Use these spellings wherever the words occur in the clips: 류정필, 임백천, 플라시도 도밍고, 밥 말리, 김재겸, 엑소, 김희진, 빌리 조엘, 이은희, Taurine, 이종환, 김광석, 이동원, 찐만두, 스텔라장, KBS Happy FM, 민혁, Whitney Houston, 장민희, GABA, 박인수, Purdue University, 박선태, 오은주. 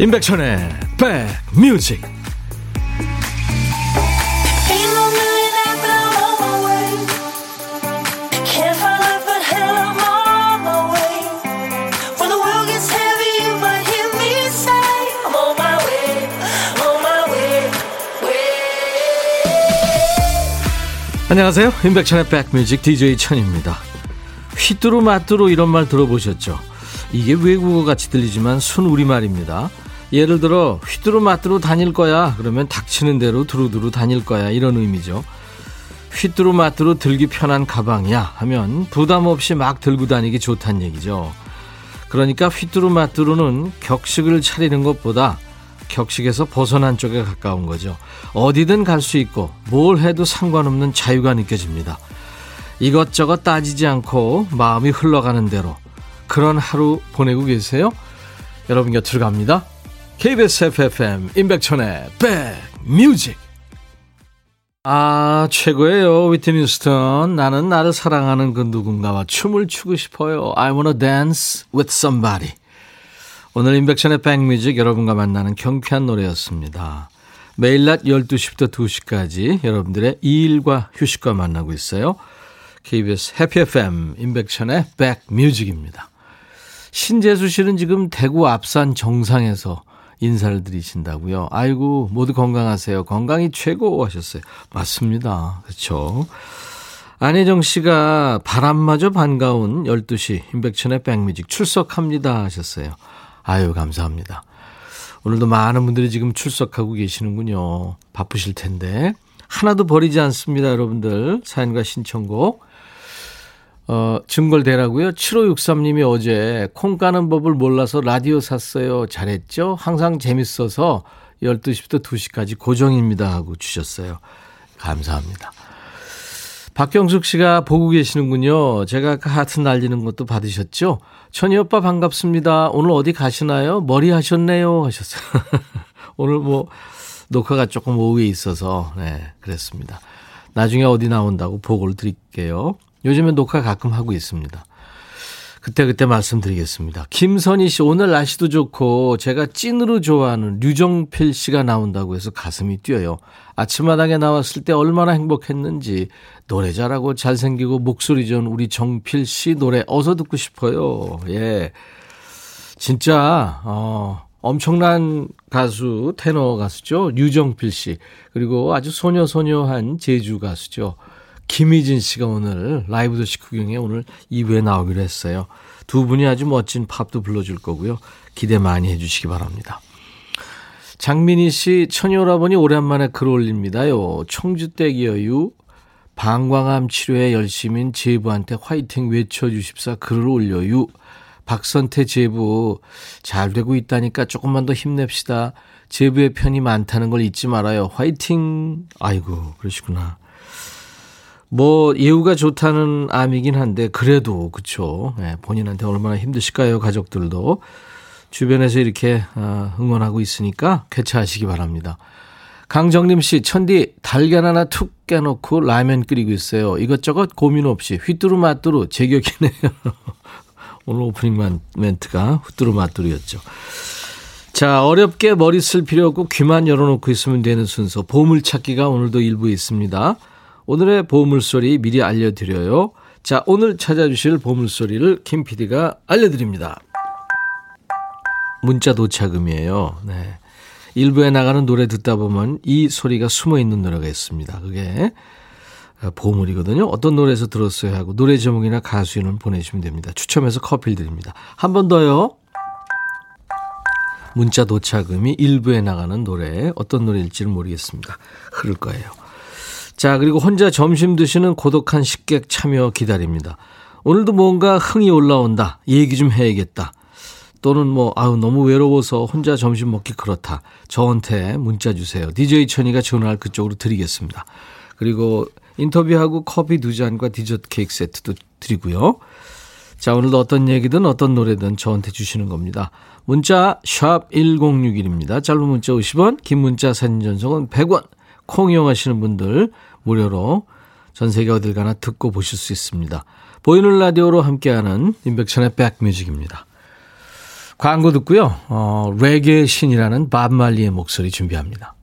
임백천의 백뮤직. 안녕하세요, 임백천의 백뮤직 DJ 천입니다. 휘뚜루 마뚜루 이런 말 들어보셨죠? 이게 외국어 같이 들리지만 순우리말입니다. 예를 들어 휘뚜루 마뚜루 다닐 거야 그러면 닥치는 대로 두루두루 다닐 거야, 이런 의미죠. 휘뚜루 마뚜루 들기 편한 가방이야 하면 부담 없이 막 들고 다니기 좋다는 얘기죠. 그러니까 휘뚜루 마뚜루는 격식을 차리는 것보다 격식에서 벗어난 쪽에 가까운 거죠. 어디든 갈 수 있고 뭘 해도 상관없는 자유가 느껴집니다. 이것저것 따지지 않고 마음이 흘러가는 대로 그런 하루 보내고 계세요? 여러분 곁으로 갑니다. KBS Happy FM 임백천의 백뮤직. 아, 최고예요. Whitney Houston, 나는 나를 사랑하는 그 누군가와 춤을 추고 싶어요. I wanna dance with somebody. 오늘 임백천의 백뮤직, 여러분과 만나는 경쾌한 노래였습니다. 매일 낮 12시부터 2시까지 여러분들의 일과 휴식과 만나고 있어요. KBS 해피 FM 임백천의 백뮤직입니다. 신재수 씨는 지금 대구 앞산 정상에서 인사를 드리신다고요. 아이고, 모두 건강하세요. 건강이 최고 하셨어요. 맞습니다. 그렇죠. 안혜정 씨가 바람마저 반가운 12시 임백천의 백뮤직 출석합니다 하셨어요. 아유, 감사합니다. 오늘도 많은 분들이 지금 출석하고 계시는군요. 바쁘실 텐데 하나도 버리지 않습니다. 여러분들 사연과 신청곡 증걸대라고요. 7563님이 어제 콩 까는 법을 몰라서 라디오 샀어요. 잘했죠? 항상 재밌어서 12시부터 2시까지 고정입니다 하고 주셨어요. 감사합니다. 박경숙 씨가 보고 계시는군요. 제가 하트 날리는 것도 받으셨죠? 천희 오빠 반갑습니다. 오늘 어디 가시나요? 머리 하셨네요 하셨어요. 오늘 뭐 녹화가 조금 오후에 있어서 네, 그랬습니다. 나중에 어디 나온다고 보고를 드릴게요. 요즘에 녹화 가끔 하고 있습니다. 그때그때 말씀드리겠습니다. 김선희 씨, 오늘 날씨도 좋고 제가 찐으로 좋아하는 류정필 씨가 나온다고 해서 가슴이 뛰어요. 아침마당에 나왔을 때 얼마나 행복했는지. 노래 잘하고 잘생기고 목소리 좋은 우리 정필 씨 노래 어서 듣고 싶어요. 예, 진짜 엄청난 가수, 테너 가수죠. 류정필 씨. 그리고 아주 소녀소녀한 제주 가수죠. 김희진 씨가 오늘 라이브 도시 구경에 오늘 2부에 나오기로 했어요. 두 분이 아주 멋진 팝도 불러줄 거고요. 기대 많이 해주시기 바랍니다. 장민희 씨, 천여라보니 오랜만에 글 올립니다요. 청주댁이어유. 방광암 치료에 열심인 제부한테 화이팅 외쳐주십사 글을 올려유. 박선태 제부, 잘 되고 있다니까 조금만 더 힘냅시다. 제부의 편이 많다는 걸 잊지 말아요. 화이팅. 아이고, 그러시구나. 뭐 예우가 좋다는 암이긴 한데 그래도 그렇죠. 네, 본인한테 얼마나 힘드실까요. 가족들도 주변에서 이렇게 응원하고 있으니까 쾌차하시기 바랍니다. 강정림 씨, 천디 달걀 하나 툭 깨놓고 라면 끓이고 있어요. 이것저것 고민 없이 휘뚜루마뚜루 제격이네요. 오늘 오프닝 멘트가 휘뚜루마뚜루였죠. 자, 어렵게 머리 쓸 필요 없고 귀만 열어놓고 있으면 되는 순서 보물찾기가 오늘도 일부에 있습니다. 오늘의 보물소리 미리 알려드려요. 자, 오늘 찾아주실 보물소리를 김 PD가 알려드립니다. 문자 도착음이에요. 네. 일부에 나가는 노래 듣다 보면 이 소리가 숨어있는 노래가 있습니다. 그게 보물이거든요. 어떤 노래에서 들었어요 하고 노래 제목이나 가수 이름을 보내주시면 됩니다. 추첨해서 커피를 드립니다. 한 번 더요. 문자 도착음이 일부에 나가는 노래, 어떤 노래일지는 모르겠습니다. 흐를 거예요. 자, 그리고 혼자 점심 드시는 고독한 식객 참여 기다립니다. 오늘도 뭔가 흥이 올라온다, 얘기 좀 해야겠다, 또는 뭐 아우 너무 외로워서 혼자 점심 먹기 그렇다, 저한테 문자 주세요. DJ 천이가 전화를 그쪽으로 드리겠습니다. 그리고 인터뷰하고 커피 2잔과 디저트 케이크 세트도 드리고요. 자, 오늘도 어떤 얘기든 어떤 노래든 저한테 주시는 겁니다. 문자 샵 1061입니다. 짧은 문자 50원, 긴 문자 사진 전송은 100원. 콩 이용하시는 분들 무료로 전 세계 어딜 가나 듣고 보실 수 있습니다. 보이는 라디오로 함께하는 임백천의 백뮤직입니다. 광고 듣고요. 레게 신이라는 밥 말리의 목소리 준비합니다.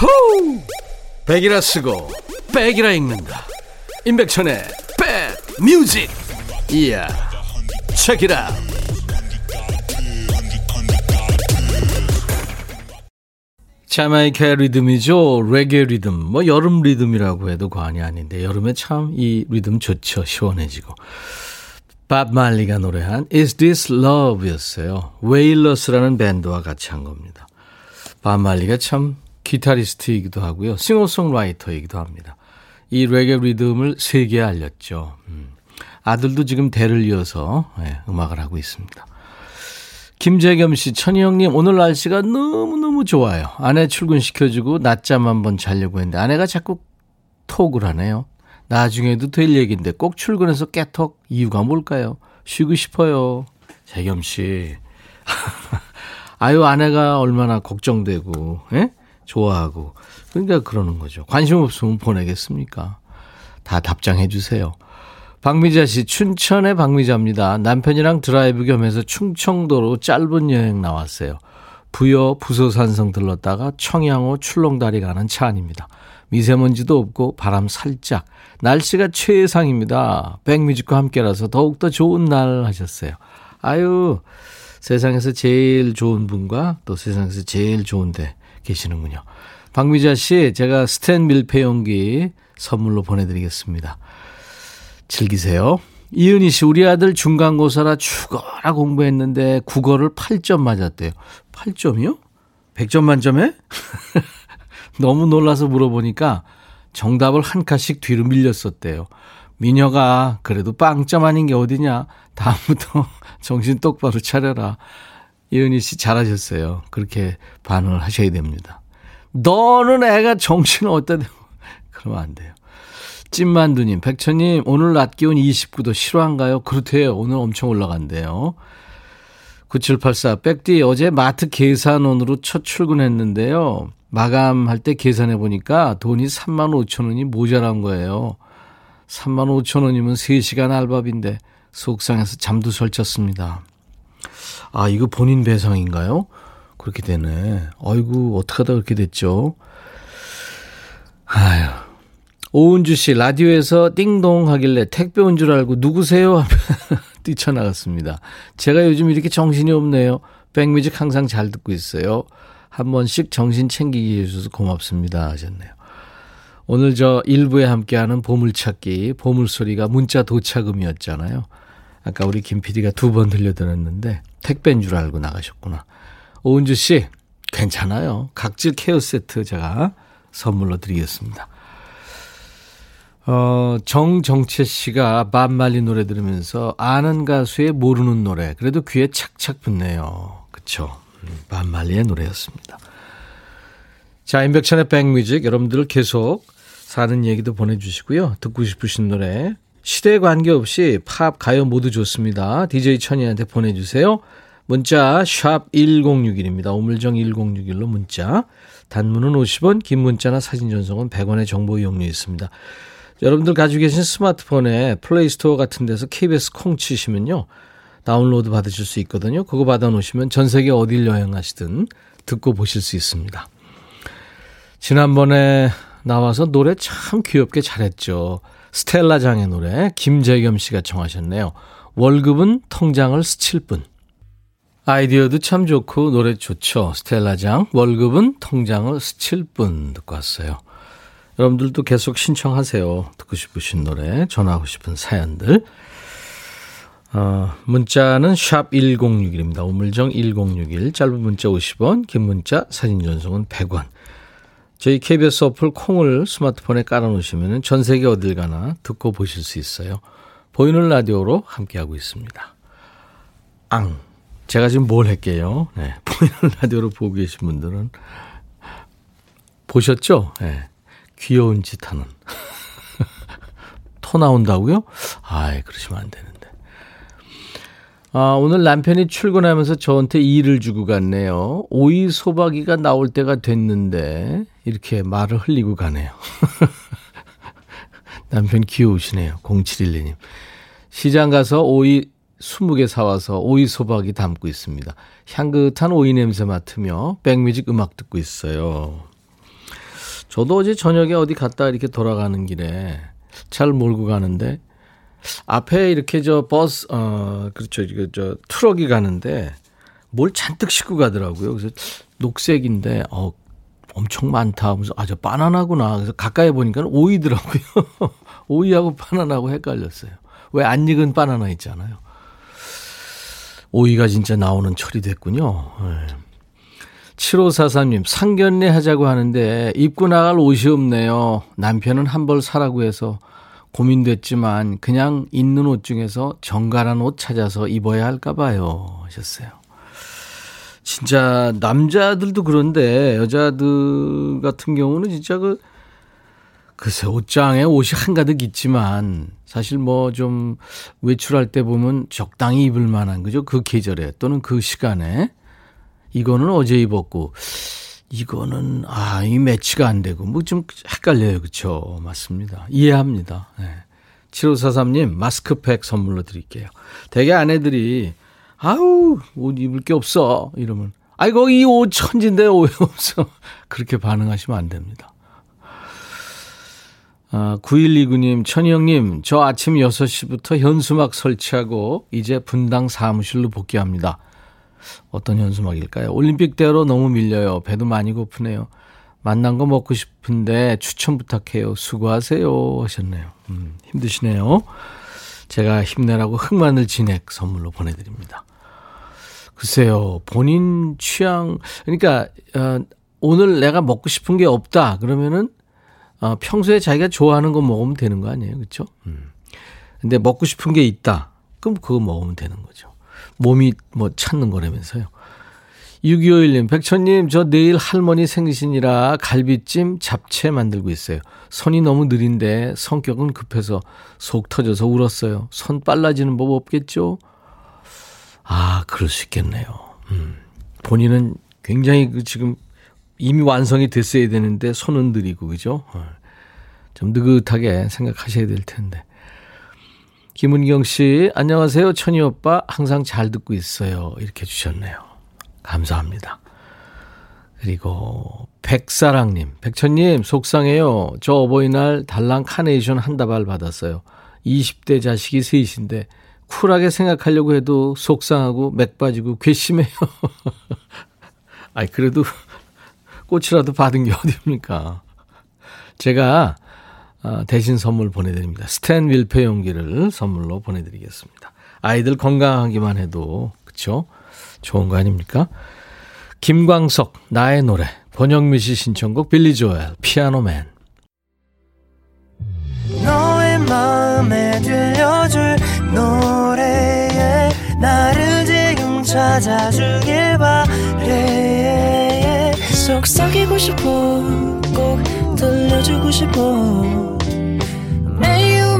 호우! 백이라 쓰고 백이라 읽는다. 임백천의 백 뮤직. 이야. 체키라. 자메이카 리듬이죠. 레게 리듬. 뭐 여름 리듬이라고 해도 과언이 아닌데 여름에 참 이 리듬 좋죠. 시원해지고. 밥 말리가 노래한 Is This Love였어요. 웨일러스라는 밴드와 같이 한 겁니다. 밥 말리가 참 기타리스트이기도 하고요. 싱어송라이터이기도 합니다. 이 레게 리듬을 세계에 알렸죠. 아들도 지금 대를 이어서 음악을 하고 있습니다. 김재겸 씨, 천희 형님 오늘 날씨가 너무너무 좋아요. 아내 출근시켜주고 낮잠 한번 자려고 했는데 아내가 자꾸 톡을 하네요. 나중에도 될 얘기인데 꼭 출근해서 깨톡. 이유가 뭘까요? 쉬고 싶어요. 재겸 씨. 아유, 아내가 얼마나 걱정되고 에? 좋아하고 그러니까 그러는 거죠. 관심 없으면 보내겠습니까? 다 답장해 주세요. 박미자 씨, 춘천의 박미자입니다. 남편이랑 드라이브 겸해서 충청도로 짧은 여행 나왔어요. 부여 부소산성 들렀다가 청양호 출렁다리 가는 차 안입니다. 미세먼지도 없고 바람 살짝. 날씨가 최상입니다. 백뮤직과 함께라서 더욱더 좋은 날 하셨어요. 아유, 세상에서 제일 좋은 분과 또 세상에서 제일 좋은 데 계시는군요. 박미자 씨, 제가 스탠 밀폐 용기 선물로 보내드리겠습니다. 즐기세요. 이은희 씨, 우리 아들 중간고사라 죽어라 공부했는데 국어를 8점 맞았대요. 8점이요? 100점 만점에? 너무 놀라서 물어보니까 정답을 한 칸씩 뒤로 밀렸었대요. 민혁아, 그래도 0점 아닌 게 어디냐. 다음부터 정신 똑바로 차려라. 이은희 씨 잘하셨어요. 그렇게 반응을 하셔야 됩니다. 너는 애가 정신을 어디다 대고 그러면 안 돼요. 찐만두님, 백천님 오늘 낮 기온 29도 실화인가요? 그렇대요. 오늘 엄청 올라간대요. 9784, 백디 어제 마트 계산원으로 첫 출근했는데요. 마감할 때 계산해보니까 돈이 35,000원이 모자란 거예요. 35,000원이면 3시간 알바비인데 속상해서 잠도 설쳤습니다. 아, 이거 본인 배상인가요? 그렇게 되네. 아이고, 어떡하다 그렇게 됐죠. 아휴. 오은주 씨, 라디오에서 띵동 하길래 택배 온 줄 알고 누구세요? 하면 뛰쳐나갔습니다. 제가 요즘 이렇게 정신이 없네요. 백뮤직 항상 잘 듣고 있어요. 한 번씩 정신 챙기게 해주셔서 고맙습니다 하셨네요. 오늘 저 일부에 함께하는 보물찾기, 보물소리가 문자 도착음이었잖아요. 아까 우리 김 PD가 2번 들려드렸는데 택배인 줄 알고 나가셨구나. 오은주 씨, 괜찮아요. 각질 케어 세트 제가 선물로 드리겠습니다. 정정채 씨가 밥 말리 노래 들으면서 아는 가수의 모르는 노래 그래도 귀에 착착 붙네요. 그렇죠. 밥 말리의 노래였습니다. 자, 임백천의 백뮤직 여러분들 계속 사는 얘기도 보내주시고요. 듣고 싶으신 노래 시대에 관계없이 팝 가요 모두 좋습니다. DJ 천이한테 보내주세요. 문자 샵 1061입니다. 우물정 1061로 문자. 단문은 50원, 긴 문자나 사진 전송은 100원의 정보 이용료 있습니다. 여러분들 가지고 계신 스마트폰에 플레이스토어 같은 데서 KBS 콩 치시면요. 다운로드 받으실 수 있거든요. 그거 받아놓으시면 전 세계 어딜 여행하시든 듣고 보실 수 있습니다. 지난번에 나와서 노래 참 귀엽게 잘했죠. 스텔라장의 노래 김재겸 씨가 청하셨네요. 월급은 통장을 스칠 뿐. 아이디어도 참 좋고 노래 좋죠. 스텔라장 월급은 통장을 스칠 뿐 듣고 왔어요. 여러분들도 계속 신청하세요. 듣고 싶으신 노래, 전하고 싶은 사연들. 문자는 샵 1061입니다. 우물정 1061, 짧은 문자 50원, 긴 문자, 사진 전송은 100원. 저희 KBS 어플 콩을 스마트폰에 깔아놓으시면 전 세계 어딜 가나 듣고 보실 수 있어요. 보이는 라디오로 함께하고 있습니다. 앙, 제가 지금 뭘 할게요. 네, 보이는 라디오로 보고 계신 분들은 보셨죠? 네. 귀여운 짓 하는. 토 나온다고요? 아이, 그러시면 안 되는데. 아, 오늘 남편이 출근하면서 저한테 일을 주고 갔네요. 오이 소박이가 나올 때가 됐는데 이렇게 말을 흘리고 가네요. 남편 귀여우시네요. 0712님. 시장 가서 오이 20개 사와서 오이 소박이 담고 있습니다. 향긋한 오이 냄새 맡으며 백뮤직 음악 듣고 있어요. 저도 어제 저녁에 어디 갔다 이렇게 돌아가는 길에 차를 몰고 가는데 앞에 이렇게 저 버스 그렇죠. 이거 저 트럭이 가는데 뭘 잔뜩 싣고 가더라고요. 그래서 녹색인데 엄청 많다 하면서 저 바나나구나. 그래서 가까이 보니까 오이더라고요. 오이하고 바나나하고 헷갈렸어요. 왜 안 익은 바나나 있잖아요. 오이가 진짜 나오는 철이 됐군요. 네. 7543님 상견례 하자고 하는데 입고 나갈 옷이 없네요. 남편은 한 벌 사라고 해서 고민됐지만 그냥 있는 옷 중에서 정갈한 옷 찾아서 입어야 할까 봐요 하셨어요. 진짜 남자들도 그런데 여자들 같은 경우는 진짜 글쎄 옷장에 옷이 한가득 있지만 사실 뭐 좀 외출할 때 보면 적당히 입을 만한 그죠? 그 계절에 또는 그 시간에 이거는 어제 입었고 이거는 이 매치가 안 되고 뭐 좀 헷갈려요. 그렇죠? 맞습니다. 이해합니다. 네. 7543님 마스크팩 선물로 드릴게요. 대개 아내들이 아우 옷 입을 게 없어 이러면 아이고 이 옷 천진데 왜 없어 그렇게 반응하시면 안 됩니다. 9129님 천희형님 저 아침 6시부터 현수막 설치하고 이제 분당 사무실로 복귀합니다. 어떤 현수막일까요? 올림픽대로 너무 밀려요. 배도 많이 고프네요. 만난 거 먹고 싶은데 추천 부탁해요. 수고하세요 하셨네요. 힘드시네요. 제가 힘내라고 흑마늘 진액 선물로 보내드립니다. 글쎄요. 본인 취향 그러니까 오늘 내가 먹고 싶은 게 없다 그러면은 평소에 자기가 좋아하는 거 먹으면 되는 거 아니에요. 그렇죠? 근데 먹고 싶은 게 있다. 그럼 그거 먹으면 되는 거죠. 몸이 뭐 찾는 거라면서요. 6251님 백천님 저 내일 할머니 생신이라 갈비찜 잡채 만들고 있어요. 손이 너무 느린데 성격은 급해서 속 터져서 울었어요. 손 빨라지는 법 없겠죠? 그럴 수 있겠네요. 본인은 굉장히 지금 이미 완성이 됐어야 되는데 손은 느리고 그죠? 좀 느긋하게 생각하셔야 될 텐데. 김은경 씨, 안녕하세요. 천희 오빠 항상 잘 듣고 있어요. 이렇게 주셨네요. 감사합니다. 그리고 백사랑님, 백천님 속상해요. 저 어버이날 달랑 카네이션 한 다발 받았어요. 20대 자식이 셋인데 쿨하게 생각하려고 해도 속상하고 맥 빠지고 괘씸해요. 그래도 꽃이라도 받은 게 어딥니까? 제가 대신 선물 보내드립니다. 스탠 밀폐 용기를 선물로 보내드리겠습니다. 아이들 건강하기만 해도 그렇죠? 좋은 거 아닙니까? 김광석 나의 노래 권영미 씨 신청곡 빌리 조엘 피아노맨 너의 마음에 들려줄 노래에 나를 지금 찾아주길 바래 속삭이고 싶어 꼭 들려주고 싶어 매우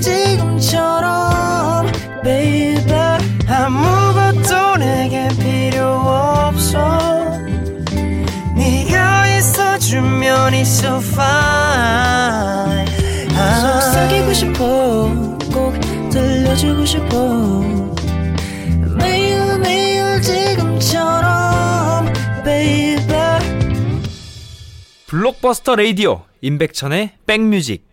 지금처럼 baby 아무것도 내게 필요 없어 네가 있어주면 it's so fine 속삭이고 싶어 꼭 들려주고 싶어 매우 지금처럼 baby 블록버스터 라디오 임백천의 백뮤직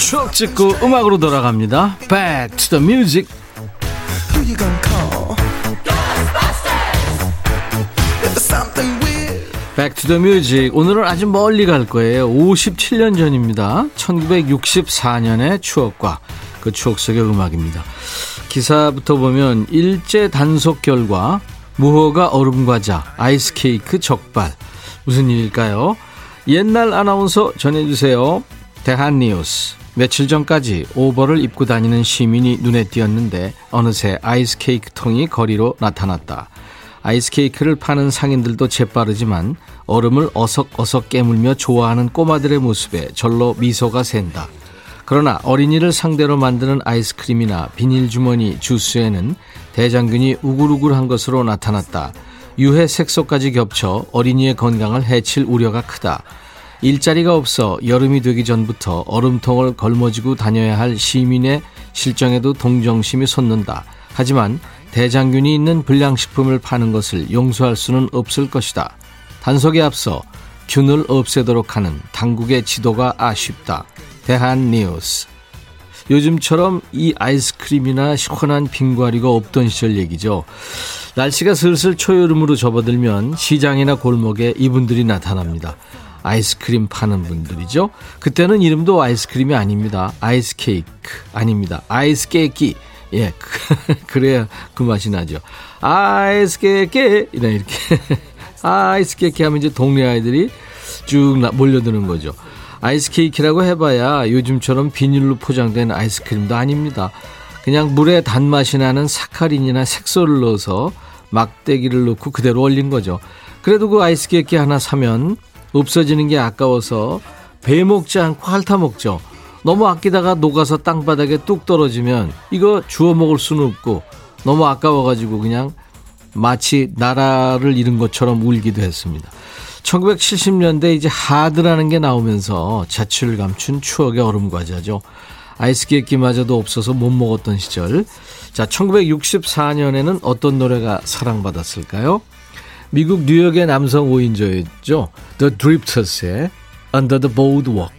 추억 찍고 음악으로 돌아갑니다. Back to the music. Back to the music. 오늘은 아주 멀리 갈 거예요. 57년 전입니다. 1964년의 추억과 그 추억 속의 음악입니다. 기사부터 보면 일제 단속 결과 무허가 얼음과자, 아이스케이크 적발. 무슨 일일까요? 옛날 아나운서 전해주세요. 대한뉴스. 며칠 전까지 오버를 입고 다니는 시민이 눈에 띄었는데 어느새 아이스케이크 통이 거리로 나타났다. 아이스케이크를 파는 상인들도 재빠르지만 얼음을 어석어석 깨물며 좋아하는 꼬마들의 모습에 절로 미소가 샌다. 그러나 어린이를 상대로 만드는 아이스크림이나 비닐주머니, 주스에는 대장균이 우글우글한 것으로 나타났다. 유해 색소까지 겹쳐 어린이의 건강을 해칠 우려가 크다. 일자리가 없어 여름이 되기 전부터 얼음통을 걸머지고 다녀야 할 시민의 실정에도 동정심이 솟는다. 하지만 대장균이 있는 불량식품을 파는 것을 용서할 수는 없을 것이다. 단속에 앞서 균을 없애도록 하는 당국의 지도가 아쉽다. 대한뉴스. 요즘처럼 이 아이스크림이나 시원한 빙과리가 없던 시절 얘기죠. 날씨가 슬슬 초여름으로 접어들면 시장이나 골목에 이분들이 나타납니다. 아이스크림 파는 분들이죠. 그때는 이름도 아이스크림이 아닙니다. 아이스케이크 아닙니다. 아이스케이키. 예, 그래야 그 맛이 나죠. 아이스케이키 이렇게 아이스케이키 하면 이제 동네 아이들이 쭉 몰려드는 거죠. 아이스케이크라고 해봐야 요즘처럼 비닐로 포장된 아이스크림도 아닙니다. 그냥 물에 단맛이 나는 사카린이나 색소를 넣어서 막대기를 넣고 그대로 얼린 거죠. 그래도 그 아이스케이크 하나 사면 없어지는 게 아까워서 배 먹지 않고 핥아 먹죠. 너무 아끼다가 녹아서 땅바닥에 뚝 떨어지면 이거 주워 먹을 수는 없고 너무 아까워가지고 그냥 마치 나라를 잃은 것처럼 울기도 했습니다. 1970년대 이제 하드라는 게 나오면서 자취를 감춘 추억의 얼음과자죠. 아이스케이크마저도 없어서 못 먹었던 시절. 자, 1964년에는 어떤 노래가 사랑받았을까요? 미국 뉴욕의 남성 5인조였죠. The Drifters의 Under the Boardwalk.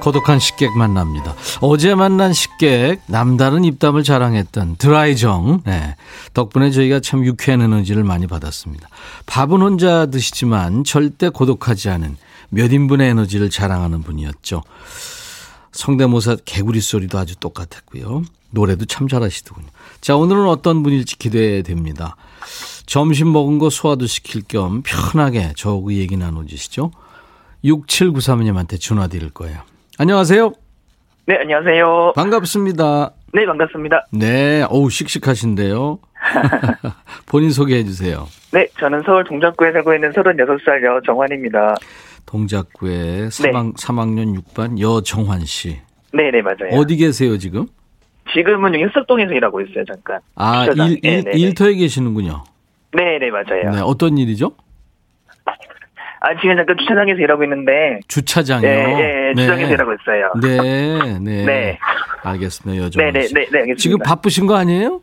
고독한 식객 만납니다. 어제 만난 식객, 남다른 입담을 자랑했던 드라이정. 네, 덕분에 저희가 참 유쾌한 에너지를 많이 받았습니다. 밥은 혼자 드시지만 절대 고독하지 않은 몇 인분의 에너지를 자랑하는 분이었죠. 성대모사 개구리 소리도 아주 똑같았고요. 노래도 참 잘하시더군요. 자, 오늘은 어떤 분일지 기대됩니다. 점심 먹은 거 소화도 시킬 겸 편하게 저하고 얘기 나눠주시죠. 6793님한테 전화드릴 거예요. 안녕하세요. 네, 안녕하세요. 반갑습니다. 네, 반갑습니다. 네, 어우, 씩씩하신데요. 본인 소개해 주세요. 네, 저는 서울 동작구에 살고 있는 36살 여정환입니다. 동작구에 3학년 6반 여정환 씨. 네, 네, 맞아요. 어디 계세요, 지금? 지금은 협석동에서 일하고 있어요, 잠깐. 아, 일터에 계시는군요. 네, 네, 맞아요. 네, 어떤 일이죠? 아, 지금 잠깐 주차장에서 일하고 있는데. 주차장이요? 네, 주차장에서 일하고 있어요. 네, 네. 네. 알겠습니다, 여정환 씨. 네, 알겠습니다. 지금 바쁘신 거 아니에요?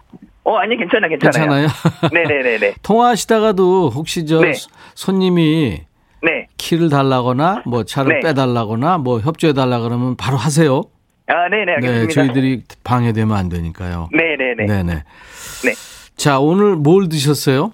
아니, 괜찮아요. 네네네네. 통화하시다가도 혹시 저 손님이 키를 달라거나 뭐 차를 빼달라거나 뭐 협조해달라 그러면 바로 하세요. 아, 네네, 알겠습니다. 네, 저희들이 방해되면 안 되니까요. 네네네. 네. 자, 오늘 뭘 드셨어요?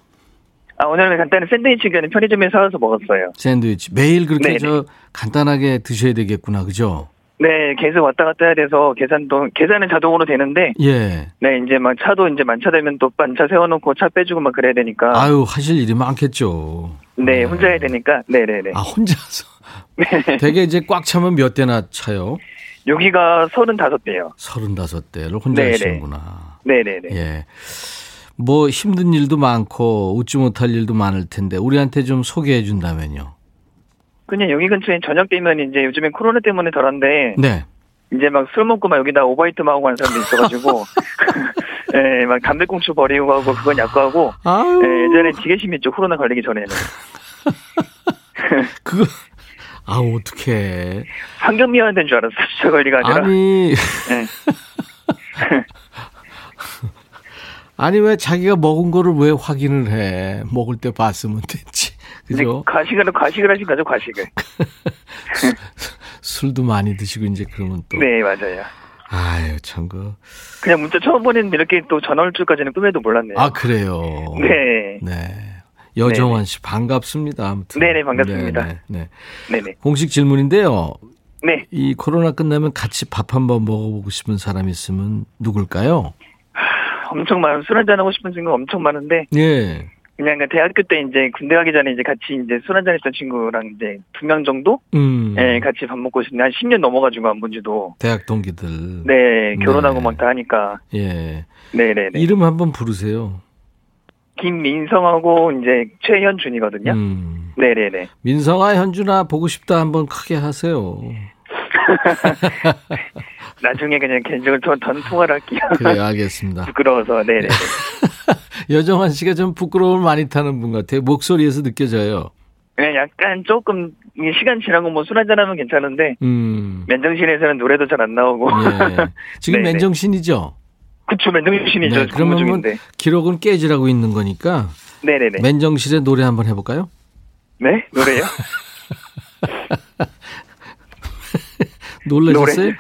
아, 오늘은 간단히 샌드위치 편의점에서 사와서 먹었어요. 샌드위치. 매일 그렇게 저 간단하게 드셔야 되겠구나, 그죠? 네, 계속 왔다 갔다 해야 돼서 계산은 자동으로 되는데. 예. 네, 이제 막 차도 이제 만차되면 또 반차 세워놓고 차 빼주고 막 그래야 되니까. 아유, 하실 일이 많겠죠. 네. 혼자 해야 되니까. 네네네. 아, 혼자서. 네. 되게 이제 꽉 차면 몇 대나 차요? 여기가 35대요. 35대를 혼자 하시는구나. 네네네. 예. 뭐 힘든 일도 많고 웃지 못할 일도 많을 텐데 우리한테 좀 소개해 준다면요. 그냥 여기 근처에 저녁 되면 이제 요즘에 코로나 때문에 덜한데 이제 막 술 먹고 막 여기다 오바이트 마오고 하는 사람도 있어가지고 예, 막 담배꽁초 버리고 가고 그건 약과하고 예, 예전에 지게심이 있죠. 코로나 걸리기 전에는. 그거 아 어떡해. 환경미화된 줄 알았어. 진짜 걸리가 아니라. 아니. 예. 아니 왜 자기가 먹은 거를 왜 확인을 해? 먹을 때 봤으면 됐지. 그죠? 과식을 하신 거죠, 과식을. 술도 많이 드시고 이제 그러면 또. 네, 맞아요. 아유, 참 그. 그냥 문자 처음 보냈는데 이렇게 또 전화 올 줄까지는 꿈에도 몰랐네요. 아, 그래요? 네. 네. 여정환 씨, 반갑습니다. 아무튼. 네네, 반갑습니다. 네네. 네. 네네. 공식 질문인데요. 네. 이 코로나 끝나면 같이 밥 한번 먹어보고 싶은 사람 있으면 누굴까요? 엄청 많아요. 술 한잔 하고 싶은 친구가 엄청 많은데. 예. 그냥 대학교 때 이제 군대 가기 전에 이제 같이 이제 술 한잔 했던 친구랑 이제 두 명 정도? 예, 같이 밥 먹고 싶은데 한 10년 넘어가지고 안 본 지도. 대학 동기들. 네, 결혼하고 네. 막 다 하니까. 예. 네네네. 이름 한번 부르세요. 김민성하고 이제 최현준이거든요. 네네네. 민성아, 현준아, 보고 싶다 한번 크게 하세요. 나중에 그냥 개인적으로 전 통화를 할게요. 그래요, 알겠습니다. 부끄러워서. 네네. 여정환 씨가 좀 부끄러움을 많이 타는 분 같아요. 목소리에서 느껴져요. 네, 약간 조금 시간 지나고 뭐 술 한잔하면 괜찮은데 맨정신에서는 노래도 잘 안 나오고. 네. 지금 네네. 맨정신이죠? 그렇죠, 맨정신이죠. 네, 그러면 기록은 깨지라고 있는 거니까. 네네네. 맨정신에 노래 한번 해볼까요? 네? 노래요? 놀라셨어요?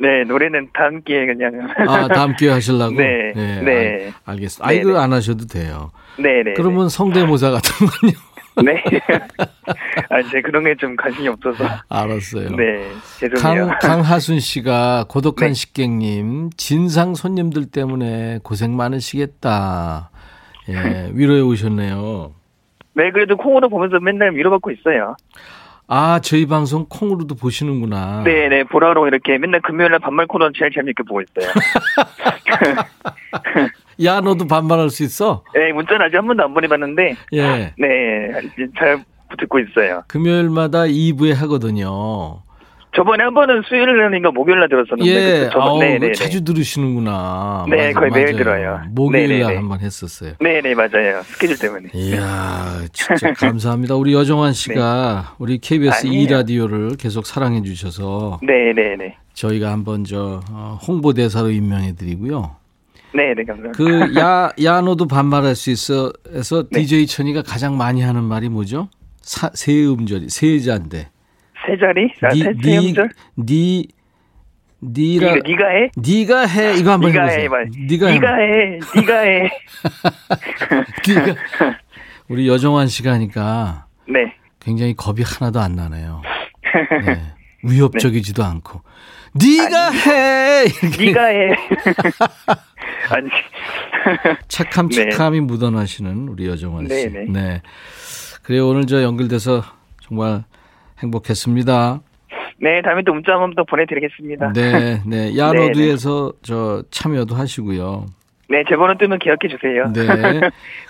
네, 노래는 다음 기회에 그냥. 아, 다음 기회에 하시려고? 네. 네. 네. 알겠습니다. 아, 이거 안 하셔도 돼요. 네네. 그러면 성대모사 같은 건요? 네. 아, 제 그런 게 좀 관심이 없어서. 알았어요. 네. 죄송해요. 강하순 씨가 고독한 네. 식객님, 진상 손님들 때문에 고생 많으시겠다. 예, 위로해 오셨네요. 네, 그래도 콩으로 보면서 맨날 위로받고 있어요. 아, 저희 방송 콩으로도 보시는구나. 네네, 보라로 이렇게 맨날 금요일날 반말 코너는 제일 재미있게 보고 있어요. 야, 너도 반말할 수 있어? 네, 문자는 아직 한 번도 안 보내봤는데. 예. 네, 잘 듣고 있어요. 금요일마다 2부에 하거든요. 저번에 한 번은 수요일날인가 목요일날 들었었는데. 예, 아우, 자주 들으시는구나. 네, 맞아, 거의 맞아요. 매일 들어요. 목요일날 한 번 했었어요. 네네, 맞아요. 스케줄 때문에. 이야, 진짜 감사합니다. 우리 여정환 씨가 네. 우리 KBS 2라디오를 계속 사랑해 주셔서. 네네네. 저희가 한번 홍보대사로 임명해 드리고요. 네네, 감사합니다. 그, 야노도 반말할 수 있어 해서 네. DJ 천이가 가장 많이 하는 말이 뭐죠? 세 음절이, 세 자인데. 세 자리? 네가 해 이거 한번 해보세요. 네가 해. 네가 우리 여정환 씨가 하니까 네. 굉장히 겁이 하나도 안 나네요. 네. 위협적이지도 네. 않고 네가 해. 아니 착함이 네. 묻어나시는 우리 여정환 씨. 네. 네. 그래요, 오늘 저 연결돼서 정말. 행복했습니다. 네, 다음에 또 문자 한번 더 보내드리겠습니다. 네, 네, 야노드에서 저 참여도 하시고요. 네, 제 번호 뜨면 기억해 주세요. 네,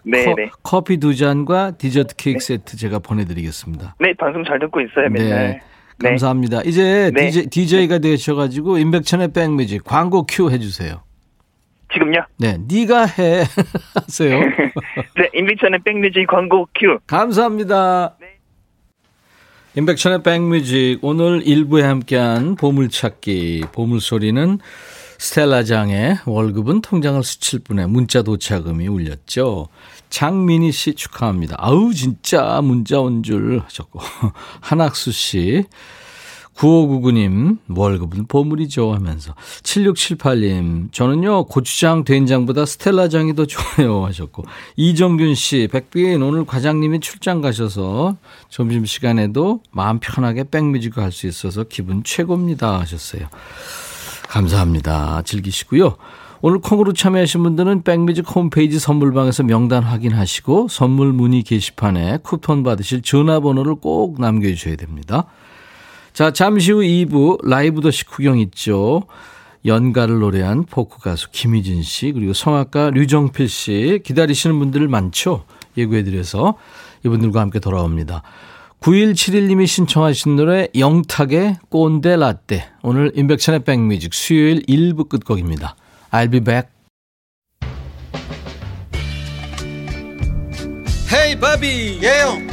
네, 네. 커피 2잔과 디저트 케이크 네. 세트 제가 보내드리겠습니다. 네, 방송 잘 듣고 있어요, 맨날. 네, 감사합니다. 이제 네. DJ가 되셔가지고 임백천의 백뮤직 광고 큐 해주세요. 지금요? 네, 네가 해 하세요. 네, 임백천의 백뮤직 광고 큐. 감사합니다. 네. 임백천의 백뮤직 오늘 1부에 함께한 보물찾기 보물소리는 스텔라장의 월급은 통장을 스칠 뿐에 문자 도착음이 울렸죠. 장민희 씨 축하합니다. 아우 진짜 문자 온 줄 하셨고 한학수 씨 9599님 월급은 보물이죠 하면서 7678님 저는요 고추장 된장보다 스텔라장이 더 좋아요 하셨고 이정균 씨 백빈 오늘 과장님이 출장 가셔서 점심시간에도 마음 편하게 백뮤직 할 수 있어서 기분 최고입니다 하셨어요. 감사합니다. 즐기시고요. 오늘 콩으로 참여하신 분들은 백뮤직 홈페이지 선물방에서 명단 확인하시고 선물 문의 게시판에 쿠폰 받으실 전화번호를 꼭 남겨주셔야 됩니다. 자, 잠시 후 2부 라이브 더시 구경 있죠. 연가를 노래한 포크 가수 김희진 씨 그리고 성악가 류정필 씨 기다리시는 분들 많죠. 예고해드려서 이분들과 함께 돌아옵니다. 9171님이 신청하신 노래 영탁의 꼰대 라떼 오늘 임백천의 백뮤직 수요일 1부 끝곡입니다. I'll be back. Hey, 바비. 예영. Yeah.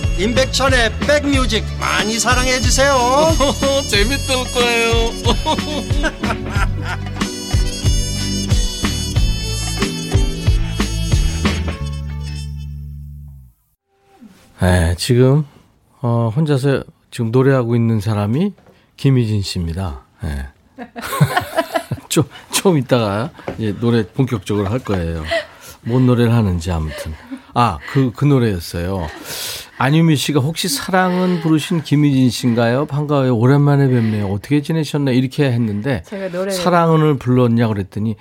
임백천의 백뮤직 많이 사랑해주세요. 재밌을 거예요. 네, 지금 혼자서 지금 노래하고 있는 사람이 김희진 씨입니다. 네. 좀 이따가 이제 노래 본격적으로 할 거예요. 뭔 노래를 하는지 아무튼. 아, 그 노래였어요. 안유미 씨가 혹시 사랑은 부르신 김희진 씨인가요? 반가워요. 오랜만에 뵙네요. 어떻게 지내셨나요? 이렇게 했는데 제가 노래를 사랑은을 불렀냐고 그랬더니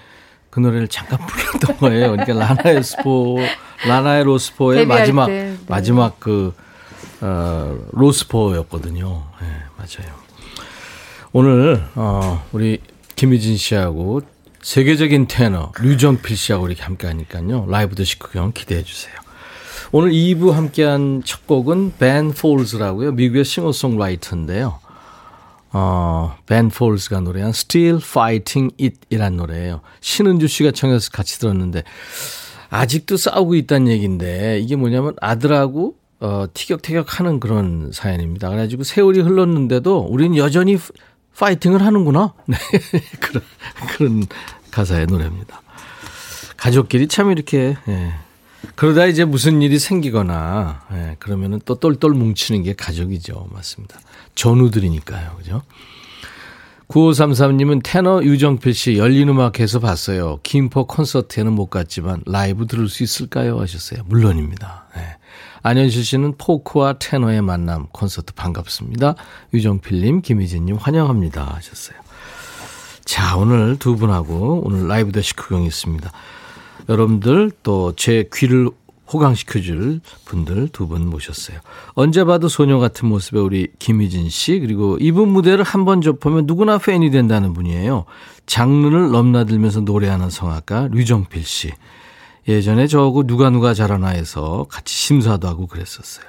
그 노래를 잠깐 불렀던 거예요. 그러니까 라나의 로스포의 마지막 때. 마지막 로스포였거든요. 네, 맞아요. 오늘 우리 김희진 씨하고 세계적인 테너 류정필 씨하고 이렇게 함께하니까요. 라이브 더 식후경 기대해 주세요. 오늘 2부 함께한 첫 곡은 벤 폴즈라고요. 미국의 싱어송라이터인데요. 벤 폴즈가 노래한 Still Fighting It 이란 노래예요. 신은주 씨가 청해서 같이 들었는데 아직도 싸우고 있다는 얘기인데 이게 뭐냐면 아들하고 티격태격하는 그런 사연입니다. 그래가지고 세월이 흘렀는데도 우린 여전히 파이팅을 하는구나. 네, 그런 가사의 노래입니다. 가족끼리 참 이렇게 예. 그러다 이제 무슨 일이 생기거나 예, 그러면은 또 똘똘 뭉치는 게 가족이죠. 맞습니다. 전우들이니까요. 그죠? 9533님은 테너 유정필 씨 열린음악회에서 봤어요. 김포 콘서트에는 못 갔지만 라이브 들을 수 있을까요? 하셨어요. 물론입니다. 네. 안현실 씨는 포크와 테너의 만남 콘서트 반갑습니다. 유정필님, 김희진님 환영합니다. 하셨어요. 자, 오늘 두 분하고 오늘 라이브 더 식후경이 있습니다. 여러분들 또 제 귀를 호강시켜줄 분들 두 분 모셨어요. 언제 봐도 소녀 같은 모습의 우리 김희진 씨 그리고 이분 무대를 한번 접하면 누구나 팬이 된다는 분이에요. 장르를 넘나들면서 노래하는 성악가 류정필 씨. 예전에 저하고 누가 잘하나 해서 같이 심사도 하고 그랬었어요.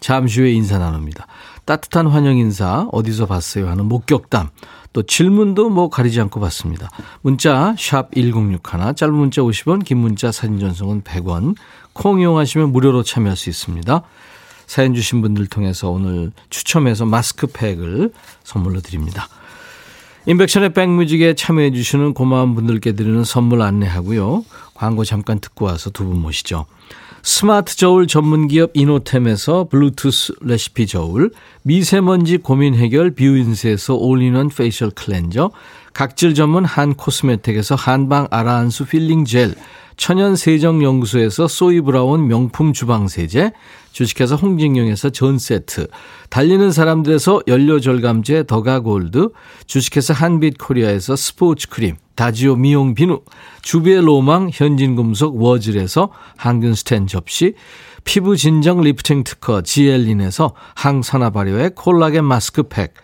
잠시 후에 인사 나눕니다. 따뜻한 환영 인사 어디서 봤어요 하는 목격담. 또 질문도 뭐 가리지 않고 받습니다. 문자 샵 1061 짧은 문자 50원 긴 문자 사진 전송은 100원 콩 이용하시면 무료로 참여할 수 있습니다. 사연 주신 분들 통해서 오늘 추첨해서 마스크팩을 선물로 드립니다. 인백션의 백뮤직에 참여해 주시는 고마운 분들께 드리는 선물 안내하고요. 광고 잠깐 듣고 와서 두 분 모시죠. 스마트 저울 전문기업 이노템에서 블루투스 레시피 저울, 미세먼지 고민 해결 뷰인스에서 올인원 페이셜 클렌저, 각질 전문 한 코스메틱에서 한방 아라한수 필링 젤, 천연 세정연구소에서 소이브라운 명품 주방세제, 주식회사 홍진경에서 전세트, 달리는 사람들에서 연료절감제 더가골드, 주식회사 한빛코리아에서 스포츠크림, 다지오 미용 비누, 주비의 로망 현진금속 워즐에서 항균스텐 접시, 피부 진정 리프팅 특허 지엘린에서 항산화 발효의 콜라겐 마스크팩,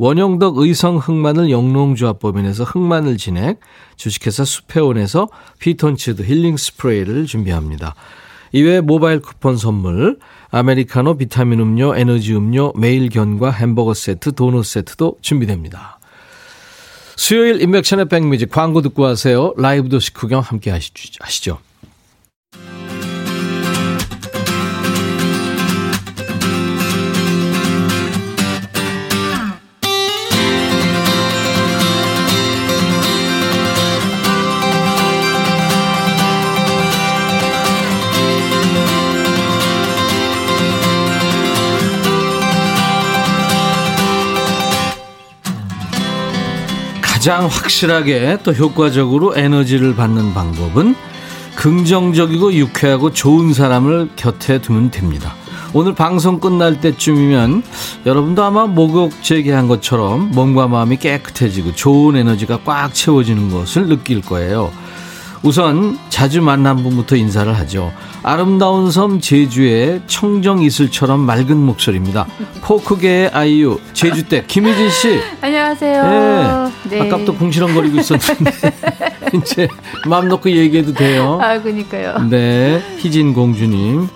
원영덕 의성 흑마늘 영농조합법인에서 흑마늘 진액, 주식회사 수페온에서 피톤치드 힐링 스프레이를 준비합니다. 이외에 모바일 쿠폰 선물, 아메리카노, 비타민 음료, 에너지 음료, 매일 견과, 햄버거 세트, 도넛 세트도 준비됩니다. 수요일 인백션의 백뮤직 광고 듣고 하세요. 라이브 도시 구경 함께 하시죠. 가장 확실하게 또 효과적으로 에너지를 받는 방법은 긍정적이고 유쾌하고 좋은 사람을 곁에 두면 됩니다. 오늘 방송 끝날 때쯤이면 여러분도 아마 목욕 재개한 것처럼 몸과 마음이 깨끗해지고 좋은 에너지가 꽉 채워지는 것을 느낄 거예요. 우선 자주 만난 분부터 인사를 하죠. 아름다운 섬 제주의 청정이슬처럼 맑은 목소리입니다. 포크계의 아이유 제주댁 김희진 씨. 안녕하세요. 네. 아까부터 궁시렁거리고 있었는데 이제 마음 놓고 얘기해도 돼요. 아, 그러니까요. 네, 희진 공주님.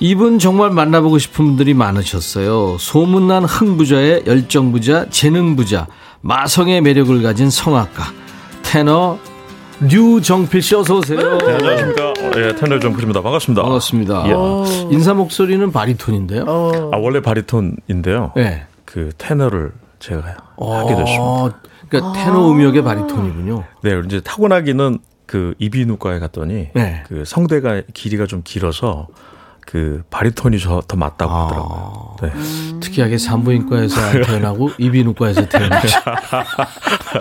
이분 정말 만나보고 싶은 분들이 많으셨어요. 소문난 흥부자의 열정부자, 재능부자, 마성의 매력을 가진 성악가, 테너 류정필 씨 어서 오세요. 네, 안녕하십니까. 예, 테너 정필입니다. 반갑습니다. 반갑습니다. 예. 인사 목소리는 바리톤인데요. 아, 원래 바리톤인데요. 네. 그 테너를 제가 하게 됐습니다. 그러니까 테너 음역의 바리톤이군요. 네, 이제 타고나기는 그 이비인후과에 갔더니 네. 그 성대가 길이가 좀 길어서 그 바리톤이 저 더 맞다고 하더라고요. 네. 특이하게 산부인과에서 태어나고 이비인후과에서 태어나고.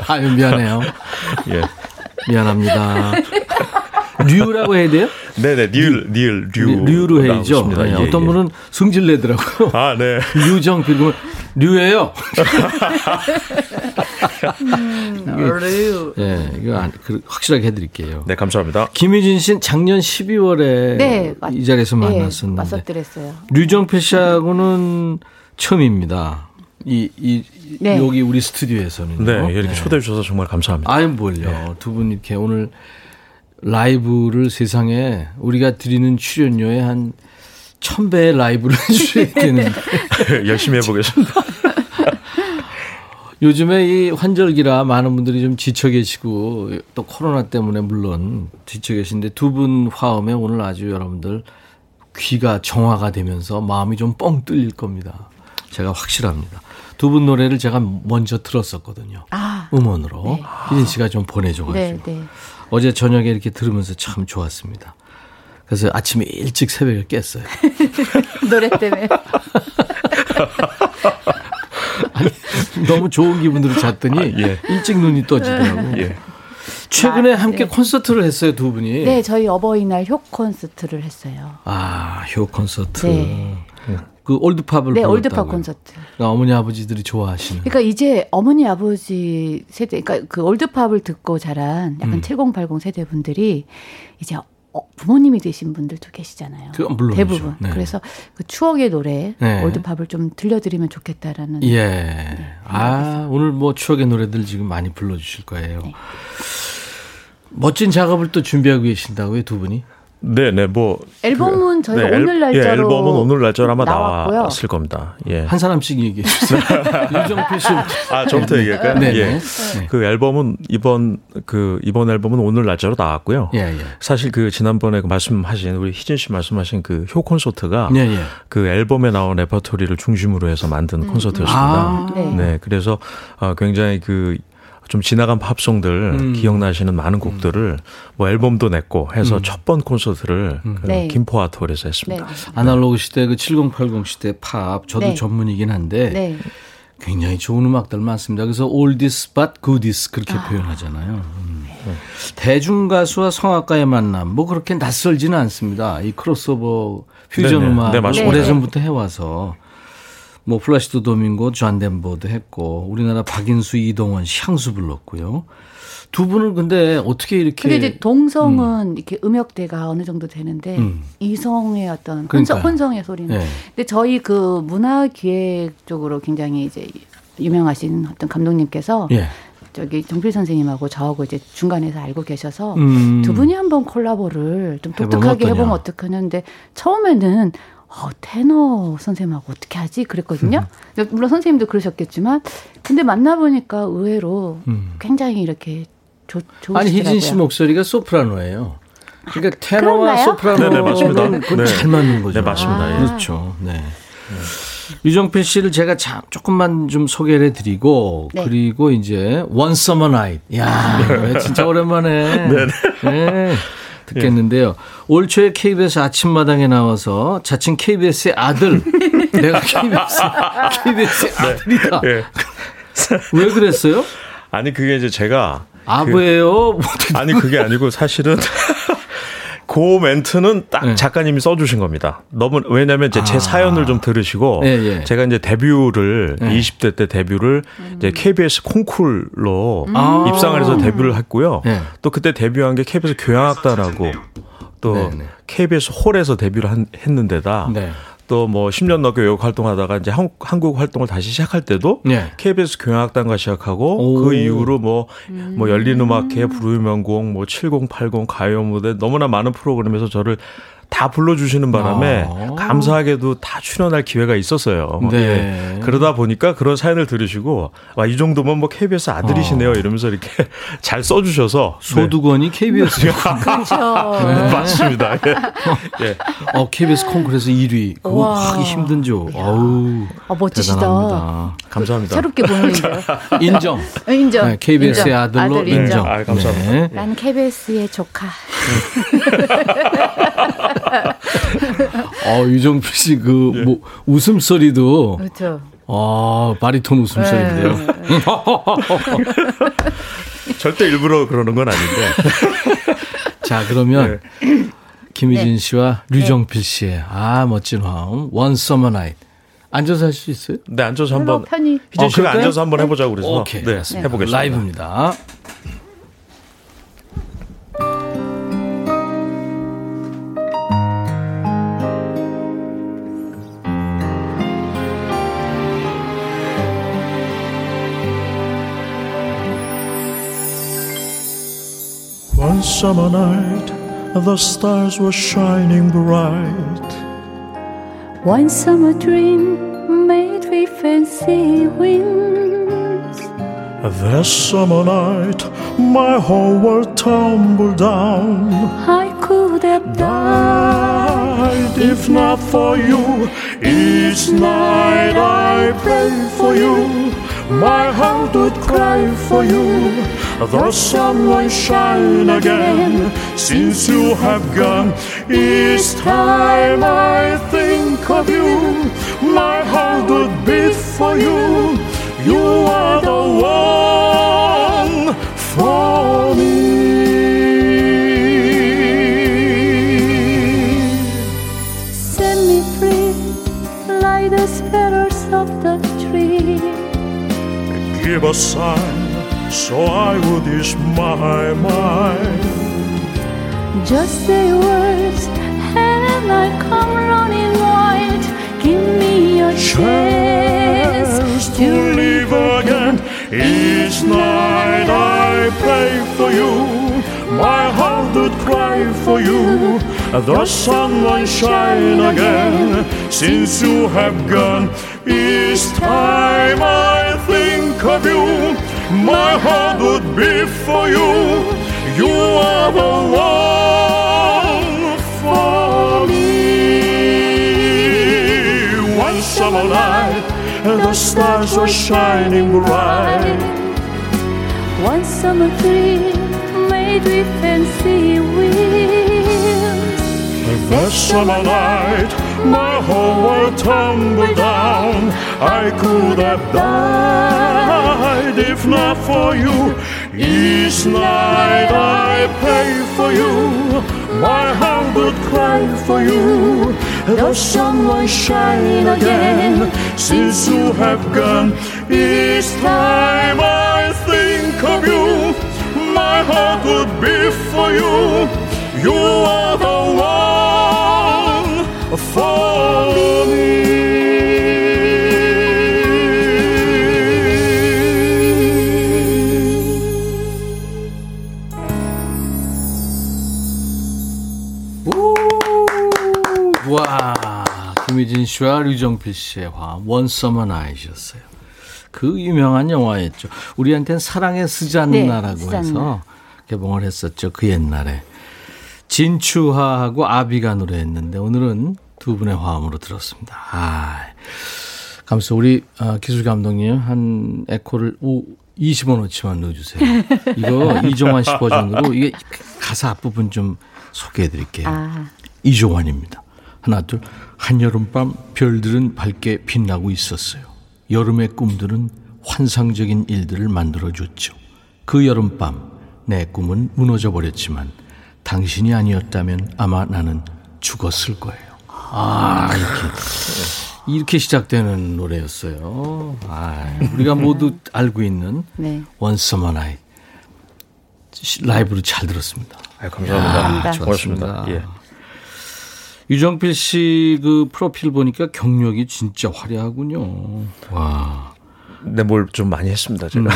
아유 미안해요. 예. 미안합니다. 류라고 해야 돼요? 네네, 류. 류로 해야죠. 네, 예, 어떤 분은 승질 내더라고요. 아, 네. 류정필, 그러면 류예요. 류. 네, 이거 확실하게 해드릴게요. 네, 감사합니다. 김희진 씨는 작년 12월에 네, 이 자리에서 만났었는데. 맞았더랬어요. 류정필 씨하고는 처음입니다. 네. 여기 우리 스튜디오에서는. 네, 이렇게 초대해 주셔서 정말 감사합니다. 아유, 뭘요. 네. 두 분 이렇게 오늘 라이브를 세상에 우리가 드리는 출연료의 한 1000배의 라이브를 해주셔야 되는데. 열심히 해보겠습니다. 요즘에 이 환절기라 많은 분들이 좀 지쳐 계시고 또 코로나 때문에 물론 지쳐 계신데 두 분 화음에 오늘 아주 여러분들 귀가 정화가 되면서 마음이 좀 뻥 뚫릴 겁니다. 제가 확실합니다. 두 분 노래를 제가 먼저 들었었거든요. 아, 음원으로. 네. 희진 씨가 좀 보내줘가지고. 네, 네. 어제 저녁에 이렇게 들으면서 참 좋았습니다. 그래서 아침에 일찍 새벽에 깼어요. 노래 때문에. 아니, 너무 좋은 기분으로 잤더니 일찍 눈이 떠지더라고요. 예. 최근에 함께 콘서트를 했어요, 두 분이. 네, 저희 어버이날 효 콘서트를 했어요. 아, 효 콘서트. 네. 그 올드팝을 불렀다고요? 네, 올드팝 콘서트. 그러니까 어머니 아버지들이 좋아하시는. 그러니까 이제 어머니 아버지 세대, 그러니까 그 올드팝을 듣고 자란 약간 70, 80 세대 분들이 이제 부모님이 되신 분들도 계시잖아요. 물론이죠. 대부분. 네. 그래서 그 추억의 노래, 네. 올드팝을 좀 들려드리면 좋겠다라는. 예. 네, 아, 오늘 뭐 추억의 노래들 지금 많이 불러주실 거예요. 네. 멋진 작업을 또 준비하고 계신다고요, 두 분이? 네네 뭐 앨범은 저희 네, 오늘 날짜로 예, 앨범은 오늘 날짜로 아마 나왔을 겁니다. 예. 한 사람씩 얘기해 주세요. 류정필 씨. 아 저부터 얘기할까요? 네. 예. 네. 그 앨범은 이번 앨범은 오늘 날짜로 나왔고요. 예, 예. 사실 그 지난번에 말씀하신 우리 희진 씨 말씀하신 그 효 콘서트가 예, 예. 그 앨범에 나온 레퍼토리를 중심으로 해서 만든 콘서트였습니다. 아, 네. 네. 그래서 굉장히 그 좀 지나간 팝송들 기억나시는 많은 곡들을 뭐 앨범도 냈고 해서 첫 번 콘서트를 네. 김포 아트홀에서 했습니다. 네. 아날로그 시대 그 70, 80 시대 팝 저도 네. 전문이긴 한데 네. 굉장히 좋은 음악들 많습니다. 그래서 올디스 but 굿디스 그렇게 표현하잖아요. 네. 대중 가수와 성악가의 만남 뭐 그렇게 낯설지는 않습니다. 이 크로스오버 퓨전 음악 네, 오래전부터 해와서. 뭐 플라시도 도밍고, 존 덴버도 했고 우리나라 박인수, 이동원, 향수 불렀고요. 두 분은 근데 어떻게 이렇게? 근데 이제 동성은 이렇게 음역대가 어느 정도 되는데 이성의 어떤 혼성의 소리는. 네. 근데 저희 그 문화기획 쪽으로 굉장히 이제 유명하신 어떤 감독님께서. 예. 저기 정필 선생님하고 저하고 이제 중간에서 알고 계셔서 두 분이 한번 콜라보를 좀 독특하게 해보면 어떡하는데 처음에는. 테너 선생님하고 어떻게 하지? 그랬거든요. 물론 선생님도 그러셨겠지만, 근데 만나보니까 의외로 굉장히 이렇게 좋으시더라고요. 아니, 희진 씨 목소리가 소프라노예요. 그러니까 테너와 소프라노는 잘 맞는 거죠. 네, 맞습니다. 아. 그렇죠. 네. 유정필 씨를 제가 조금만 좀 소개를 해드리고, 네. 그리고 이제 One Summer Night. 이야, 진짜 오랜만에. 네네. 네. 듣겠는데요. 예. 올 초에 KBS 아침마당에 나와서 자칭 KBS의 아들. 내가 KBS의 아들이다. 네. 예. 왜 그랬어요? 아니 그게 이제 제가. 아부예요? 아니 그게 아니고 사실은 그 멘트는 딱 네. 작가님이 써주신 겁니다. 너무 왜냐하면 제 사연을 좀 들으시고 네, 네. 제가 이제 데뷔를 20대 때 데뷔를 이제 KBS 콩쿨로 입상을 해서 데뷔를 했고요. 네. 또 그때 데뷔한 게 KBS 교향악단하고 또 네, 네. KBS 홀에서 데뷔를 했는데다. 네. 또 뭐 10년 넘게 외국 활동하다가 이제 한국 활동을 다시 시작할 때도 예. KBS 교향악단과 시작하고 오. 그 이후로 뭐 열린음악회, 부르의 명곡, 뭐 70, 80 가요 무대 너무나 많은 프로그램에서 저를 다 불러주시는 바람에 아. 감사하게도 다 출연할 기회가 있었어요. 네. 예. 그러다 보니까 그런 사연을 들으시고 와, 이 정도면 뭐 KBS 아들이시네요. 이러면서 이렇게 잘 써주셔서 소두건이 네. KBS요. 그렇죠. 네. 맞습니다. 예. 예. KBS 콩그래서 1위. 그거 하기 힘든죠. 멋지시다. 대단합니다. 감사합니다. 새롭게 보는 거예요. 인정. 인정. 네, KBS의 인정. 아들로 아들 인정. 네. 감사합니다. 네. 난 KBS의 조카. 유정필 씨 뭐 웃음소리도 그렇죠. 바리톤 웃음소리인데요. 네. 절대 일부러 그러는 건 아닌데. 자, 그러면 네. 김희진 씨와 류정필 씨의 멋진 화음 One Summer Night. 앉아서 할 수 있어요? 네, 앉아서 한번. 희진 씨가 앉아서 한번 해보자고 그래서. 오케이. 네, 네. 해보겠습니다. 라이브입니다. One summer night, the stars were shining bright. One summer dream made with fancy wings. This summer night, my whole world tumbled down. I could have died if not for you. Each night I pray for you. My heart would cry for you. The sun won't shine again since you have gone. Each time I think of you, my heart would beat for you. You are the one for me. Set me free like the sparrows of the tree. Give a sign, so I would ease my mind. Just say words, and I come running wild. Give me your chance to live again. Each night I pray for you. My heart would cry for you. The sun won't shine again since you have gone. Each time I think of you, my heart would be for you. You are the one for me. One summer night, the stars were shining bright. One summer dream made with fancy wings. That summer night, my whole world tumbled down. I could have died if not for you. Each night I pray for you. My heart would cry for you. The sun won't shine again since you have gone. Each time I think of you, my heart would be for you. You are the one for me. 와, 김희진 씨와 류정필 씨의 화 One Summer Night이었어요. 그 유명한 영화였죠. 우리한테는 사랑의 스잔나라고 해서 개봉을 했었죠. 그 옛날에. 진추하하고 아비가 노래했는데 오늘은 두 분의 화음으로 들었습니다. 감사합니다. 우리 기술 감독님 한 에코를 20원어치만 넣어주세요. 이거 이종환 씨 버전으로 이게 가사 앞부분 좀 소개해드릴게요. 이종환입니다. 하나 둘. 한여름밤 별들은 밝게 빛나고 있었어요. 여름의 꿈들은 환상적인 일들을 만들어줬죠. 그 여름밤 내 꿈은 무너져버렸지만 당신이 아니었다면 아마 나는 죽었을 거예요. 이렇게 시작되는 노래였어요. 우리가 모두 알고 있는 네. One Summer Night. 라이브로 잘 들었습니다. 감사합니다. 좋았습니다. 예. 유정필 씨 그 프로필 보니까 경력이 진짜 화려하군요. 네, 뭘 좀 많이 했습니다, 제가.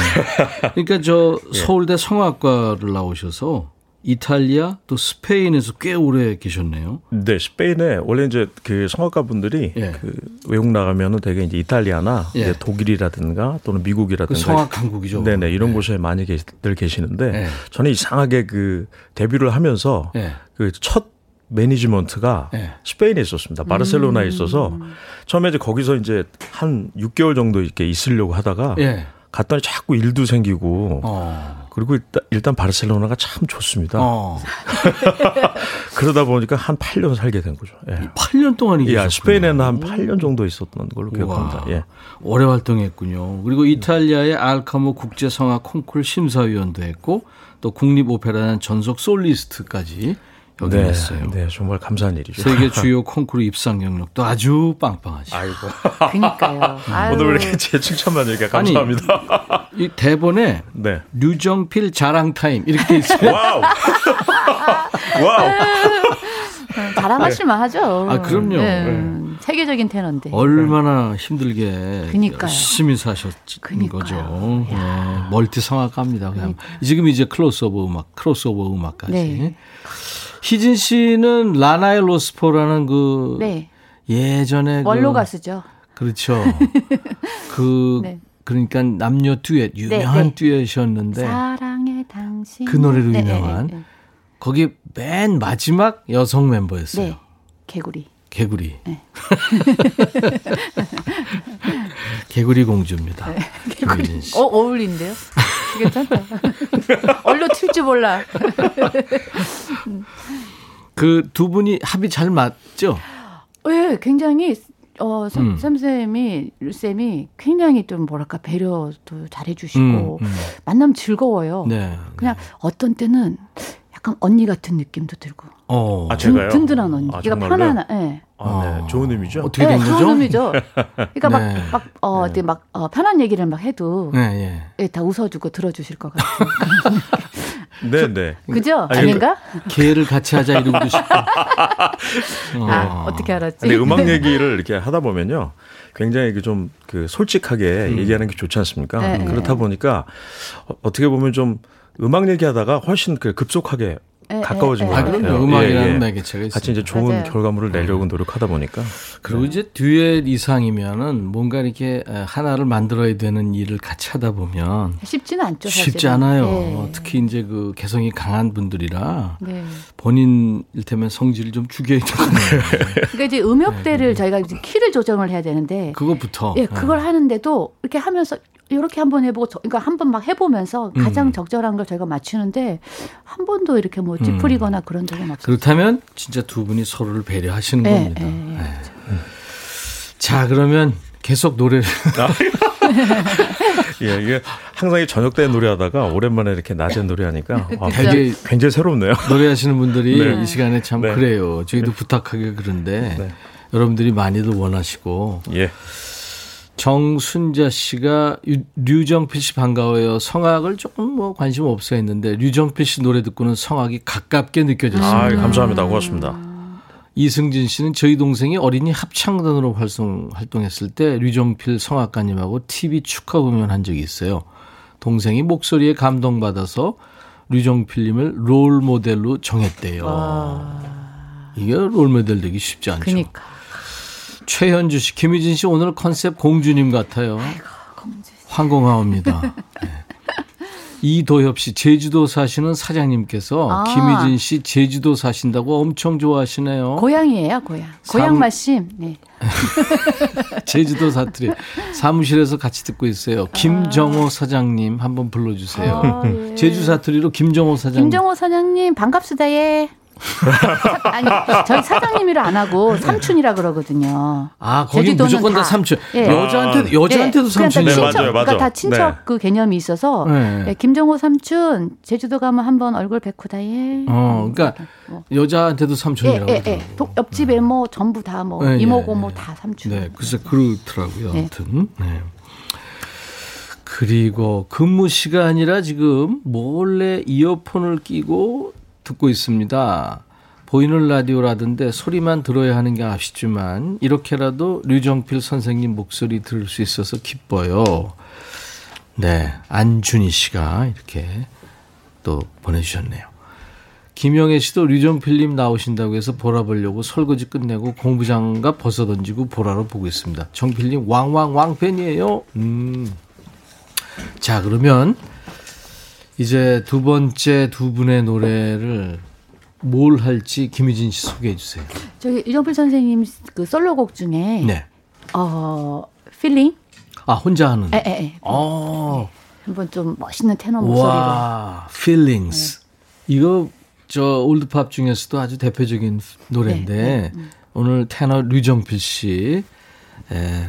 그러니까 저 서울대 성악과를 나오셔서 이탈리아 또 스페인에서 꽤 오래 계셨네요. 네, 스페인에 원래 이제 그 성악가분들이 예. 그 외국 나가면은 되게 이제 이탈리아나 예. 이제 독일이라든가 또는 미국이라든가 그 성악 강국이죠. 네네 이런 예. 곳에 많이 늘 계시는데 예. 저는 이상하게 그 데뷔를 하면서 예. 그 첫 매니지먼트가 예. 스페인에 있었습니다. 바르셀로나에 있어서 처음에 이제 거기서 이제 한 6개월 정도 이렇게 있으려고 하다가 예. 갔더니 자꾸 일도 생기고. 그리고 일단 바르셀로나가 참 좋습니다. 그러다 보니까 한 8년 살게 된 거죠. 예. 8년 동안이 계셨군요. 예, 스페인에는 한 8년 정도 있었던 걸로 기억합니다. 예. 오래 활동했군요. 그리고 이탈리아의 알카모 국제성악 콩쿨 심사위원도 했고 또 국립오페라는 전속 솔리스트까지 여기했어요. 네, 네, 정말 감사한 일이죠. 세계 주요 콩쿠르 입상 경력도 아주 빵빵하죠. 아이고. 그러니까요. 오늘 왜 이렇게 제 칭찬만 얘기해 감사합니다. 아니, 이 대본에 네. 류정필 자랑 타임 이렇게 돼 있어요. 와우. 와우. 자랑하실만 하죠. 아, 그럼요. 네. 세계적인 테너인데. 얼마나 힘들게 그러니까요. 열심히 사셨는 그러니까요. 거죠. 네, 멀티 성악가입니다. 지금 이제 크로스오버 음악까지. 네. 희진 씨는 라나의 로스포라는 그 네. 예전에 원로 가수죠. 그렇죠. 그 네. 그러니까 남녀 듀엣 유명한 네. 듀엣이었는데 사랑해 당신 그 노래로 네. 유명한 네. 거기 맨 마지막 여성 멤버였어요. 네. 개구리. 네. 개구리 공주입니다. 네. 개구리. 어울린데요? 괜찮다. 얼로 튈지 몰라. 그 두 분이 합이 잘 맞죠? 네, 굉장히 류 쌤이 굉장히 좀 뭐랄까 배려도 잘해주시고 만나면 즐거워요. 네, 그냥 네. 어떤 때는 약간 언니 같은 느낌도 들고. 아, 제가요? 든든한 언니. 아, 그러니까 편안한. 네. 아, 네. 좋은 의미죠. 어떻게 된 거죠? 좋은 의미죠. 그러니까 네. 편한 얘기를 막 해도 네, 네. 예, 다 웃어주고 들어주실 것 같은. 네네. 그죠? 아닌가? 기회를 같이 하자 이러고도 싶고. 아, 어떻게 알았지? 근데 음악 얘기를 이렇게 하다 보면요. 굉장히 좀 그 솔직하게 얘기하는 게 좋지 않습니까? 네, 그렇다 보니까 어떻게 보면 좀 음악 얘기하다가 훨씬 그 급속하게 가까워진 것 같아요. 음악이라는 매개체가 있어요. 같이 이제 좋은 맞아요. 결과물을 내려고 노력하다 보니까. 그리고 이제 듀엣 이상이면은 뭔가 이렇게 하나를 만들어야 되는 일을 같이 하다 보면 쉽지는 않죠. 사실은. 쉽지 않아요. 네. 특히 이제 그 개성이 강한 분들이라 네. 본인 일테면 성질을 좀 죽여야 되거든요. 그러니까 이제 음역대를 네. 저희가 이제 키를 조정을 해야 되는데 그것부터. 예, 그걸 하는데도 이렇게 하면서. 이렇게 한번 해보고, 그러니까 한번 막 해보면서 가장 적절한 걸 저희가 맞추는데 한 번도 이렇게 뭐 찌푸리거나 그런 적은 없어요. 그렇다면 진짜 두 분이 서로를 배려하시는 겁니다. 네. 자, 그러면 계속 노래를. 예, 이게 항상 저녁 때 노래하다가 오랜만에 이렇게 낮에 노래하니까 와, 굉장히 새롭네요. 노래하시는 분들이 네. 이 시간에 참 네. 그래요. 저희도 네. 부탁하기 그런데 네. 여러분들이 많이들 원하시고. 예. 정순자 씨가 류정필 씨 반가워요. 성악을 조금 뭐 관심 없어 했는데 류정필 씨 노래 듣고는 성악이 가깝게 느껴졌습니다. 아, 감사합니다. 고맙습니다. 이승진 씨는 저희 동생이 어린이 합창단으로 활동했을 때 류정필 성악가님하고 TV 축하 공연한 적이 있어요. 동생이 목소리에 감동받아서 류정필님을 롤 모델로 정했대요. 아. 이게 롤 모델 되기 쉽지 않죠. 그러니까. 최현주 씨, 김희진 씨 오늘 컨셉 공주님 같아요. 아이고, 공주. 황공하옵니다. 네. 이도협 씨, 제주도 사시는 사장님께서 김희진 씨 제주도 사신다고 엄청 좋아하시네요. 고향이에요, 고향. 고향 맛심. 네. 제주도 사투리. 사무실에서 같이 듣고 있어요. 김정호 사장님 한번 불러주세요. 예. 제주 사투리로 김정호 사장님. 김정호 사장님 반갑습니다. 예. 아니 저희 사장님이라 안 하고 삼촌이라 그러거든요. 아, 거기 무조건 다 삼촌. 예. 여자한테도 네. 삼촌이죠. 그러니까 맞아요. 그러니까 다 친척 네. 그 개념이 있어서 네. 네. 김정호 삼촌 제주도 가면 한번 얼굴 뵙고다예. 그러니까 여자한테도 삼촌이라고. 예. 옆집에 뭐 전부 다 뭐 네. 이모고 뭐 다 삼촌. 네, 그래서 그렇더라고요. 네. 아무튼. 네. 그리고 근무 시간이라 지금 몰래 이어폰을 끼고. 듣고 있습니다. 보이는 라디오라던데 소리만 들어야 하는 게 아쉽지만 이렇게라도 류정필 선생님 목소리 들을 수 있어서 기뻐요. 네, 안준희 씨가 이렇게 또 보내주셨네요. 김영애 씨도 류정필님 나오신다고 해서 보라 보려고 설거지 끝내고 공부장갑 벗어던지고 보라로 보고 있습니다. 정필님 왕왕왕 팬이에요. 자, 그러면 이제 두 번째 두 분의 노래를 뭘 할지 김희진 씨 소개해 주세요. 저기 류정필 선생님 그 솔로곡 중에 네. 필링? 아, 혼자 하는. 예. 어. 한번 좀 멋있는 테너 목소리로. 와, Feelings. 네. 이거 저 올드팝 중에서도 아주 대표적인 노래인데 네. 오늘 테너 류정필 씨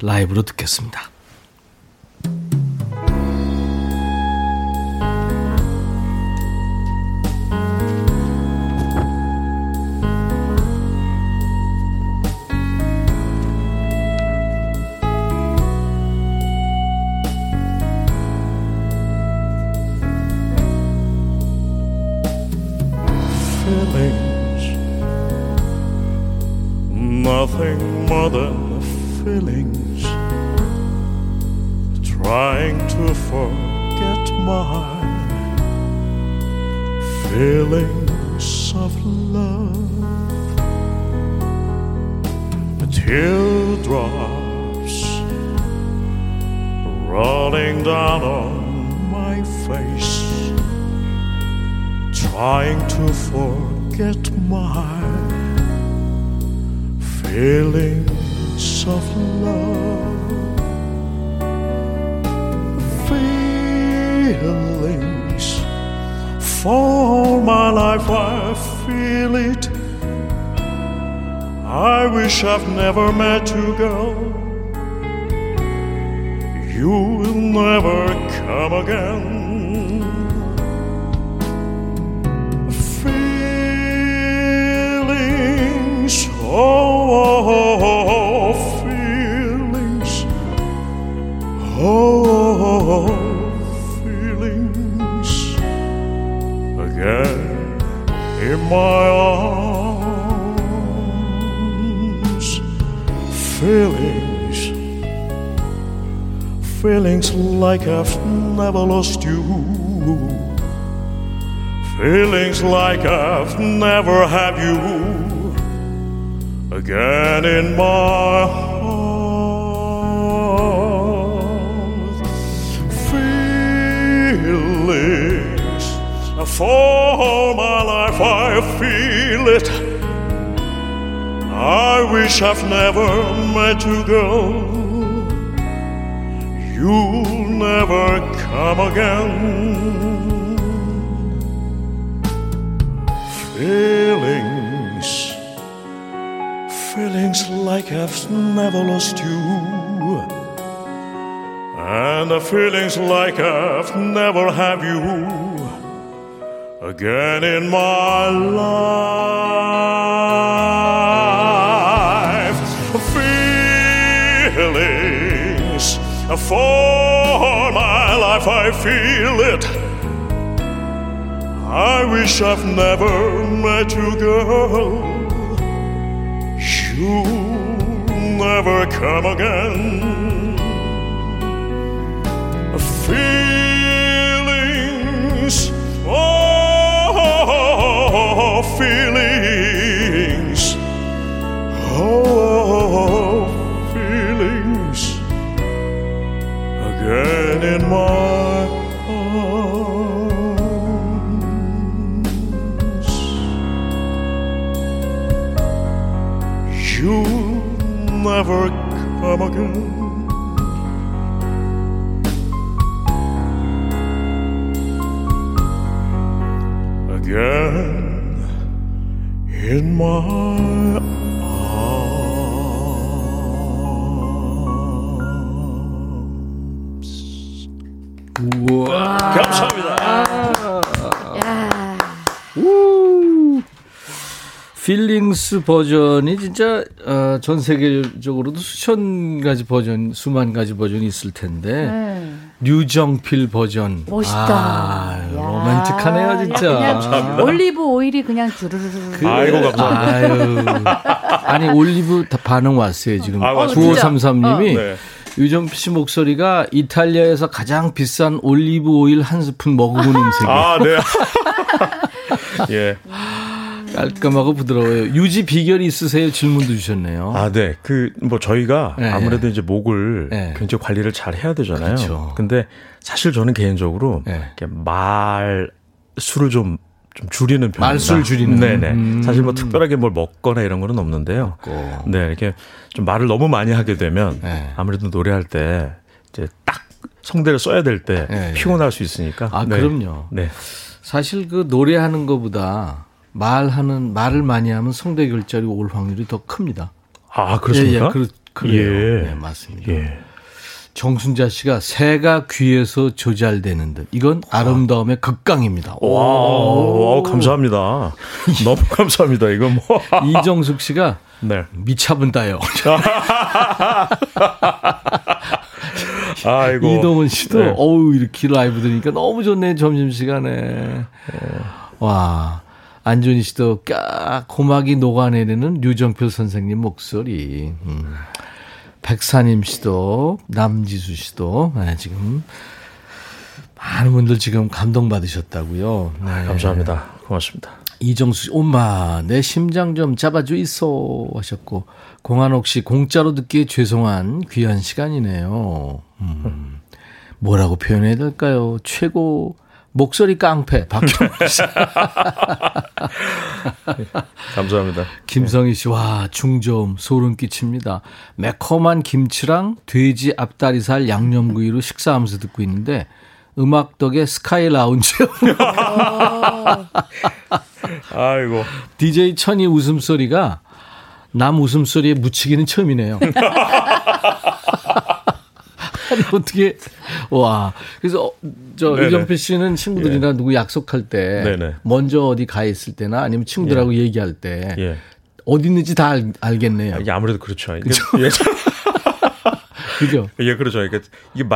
라이브로 듣겠습니다. Nothing more than feelings, trying to forget my feelings of love. Teardrops rolling down on my face, trying to forget my feelings of love. Feelings for my life, I feel it. I wish I've never met you, girl. You will never come again. Feelings, oh, feelings, oh, feelings, again in my arms. Feelings, feelings like I've never lost you. Feelings like I've never had you again in my heart. Feelings for my life, I feel it. I wish I've never met you, girl. You'll never come again. Feelings, feelings like I've never lost you, and the feelings like I've never had you again in my life. Feelings for my life, I feel it. I wish I've never met you, girl. You'll never come again. Feelings, oh, feelings, oh, feelings, again in my never come again. Again in my arms. 우와. 감사합니다. 필링스 버전이 진짜 전 세계적으로도 수천 가지 버전, 수만 가지 버전이 있을 텐데 류정필 버전. 멋있다. 아, 로맨틱하네요 진짜. 감사합니다. 올리브 오일이 그냥 주르르르. 아이고 감사합니다. 아니 올리브 다 반응 왔어요 지금. 9533님이 유정필 씨 목소리가 이탈리아에서 가장 비싼 올리브 오일 한 스푼 먹어보는 음색이에요. 아, 네. 예. 깔끔하고 부드러워요. 유지 비결이 있으세요? 질문도 주셨네요. 아, 네. 그 뭐 저희가 네, 아무래도 이제 목을 네, 굉장히 관리를 잘 해야 되잖아요. 그렇죠. 근데 사실 저는 개인적으로 네, 이렇게 말수를 좀 줄이는 편입니다. 말수를 줄이는. 네네. 사실 뭐 특별하게 뭘 먹거나 이런 거는 없는데요. 먹고. 네, 이렇게 좀 말을 너무 많이 하게 되면 네, 아무래도 노래할 때 이제 딱 성대를 써야 될 때 네, 피곤할 수 있으니까. 아, 네. 그럼요. 네. 사실 그 노래하는 것보다 말을 많이 하면 성대 결절이 올 확률이 더 큽니다. 아, 그렇습니까? 예, 예, 그래요. 예. 네, 맞습니다. 예. 정순자 씨가 새가 귀에서 조잘되는 듯. 이건 아름다움의 극강입니다. 와, 감사합니다. 너무 감사합니다. 이건 뭐. 이정숙 씨가 네, 미차분다요. 아이고. 이동훈 씨도 네, 어우, 이렇게 라이브 들으니까 너무 좋네, 점심시간에. 와. 안준희 씨도 까 고막이 녹아내리는 류정필 선생님 목소리. 백사님 씨도 남지수 씨도 네, 지금 많은 분들 지금 감동받으셨다고요. 네. 아, 감사합니다. 고맙습니다. 이정수 씨, 엄마 내 심장 좀 잡아줘 있어 하셨고, 공한옥 씨 공짜로 듣기에 죄송한 귀한 시간이네요. 뭐라고 표현해야 될까요? 최고 목소리 깡패 박경민 씨. 감사합니다. 김성희 씨, 와 중저음 소름 끼칩니다. 매콤한 김치랑 돼지 앞다리살 양념구이로 식사하면서 듣고 있는데 음악 덕에 스카이 라운지. 아이고. DJ 천이 웃음소리가 남 웃음소리에 묻히기는 처음이네요. 어떻게, 와. 그래서, 이정필 씨는 친구들이나 예, 누구 약속할 때, 네네, 먼저 어디 가 있을 때나 아니면 친구들하고 예, 얘기할 때, 예, 어디 있는지 다 알겠네요. 이게 아무래도 그렇죠. 그죠? 그죠? 예, 그렇죠. 그러니까 이게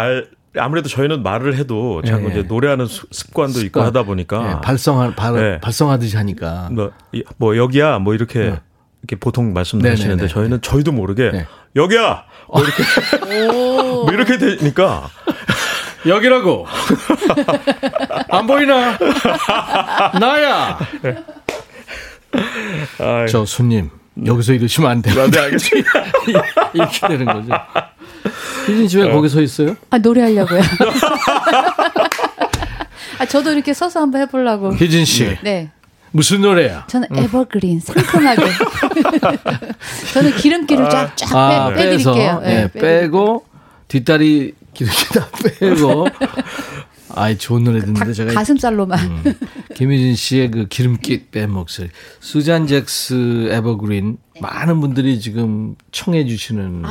아무래도 저희는 말을 해도 자꾸 예, 이제 노래하는 습관도 있고 하다 보니까. 예, 발성하듯이 하니까. 뭐, 여기야, 뭐 이렇게. 예. 이렇게 보통 말씀드리시는데 네네네, 저희는 저희도 모르게 네, 여기야 뭐 이렇게 뭐 이렇게 되니까 여기라고 안 보이나 나야. 네. 저 손님 네, 여기서 이러시면 안 돼요. 네, 알겠습니다. 이렇게 되는 거죠. 희진 씨 왜 거기 서 있어요? 아, 노래하려고요. 아, 저도 이렇게 서서 한번 해보려고. 희진 씨. 네. 무슨 노래야? 저는 에버그린, 상큼하게. 저는 기름기를 쫙쫙 빼드릴게요. 네, 빼고, 뒷다리 기름기 다 빼고. 아이, 좋은 노래 듣는데 제가. 가슴살로만. 김희진 씨의 그 기름기 뺀 목소리. 수잔 잭스 에버그린, 네, 많은 분들이 지금 청해주시는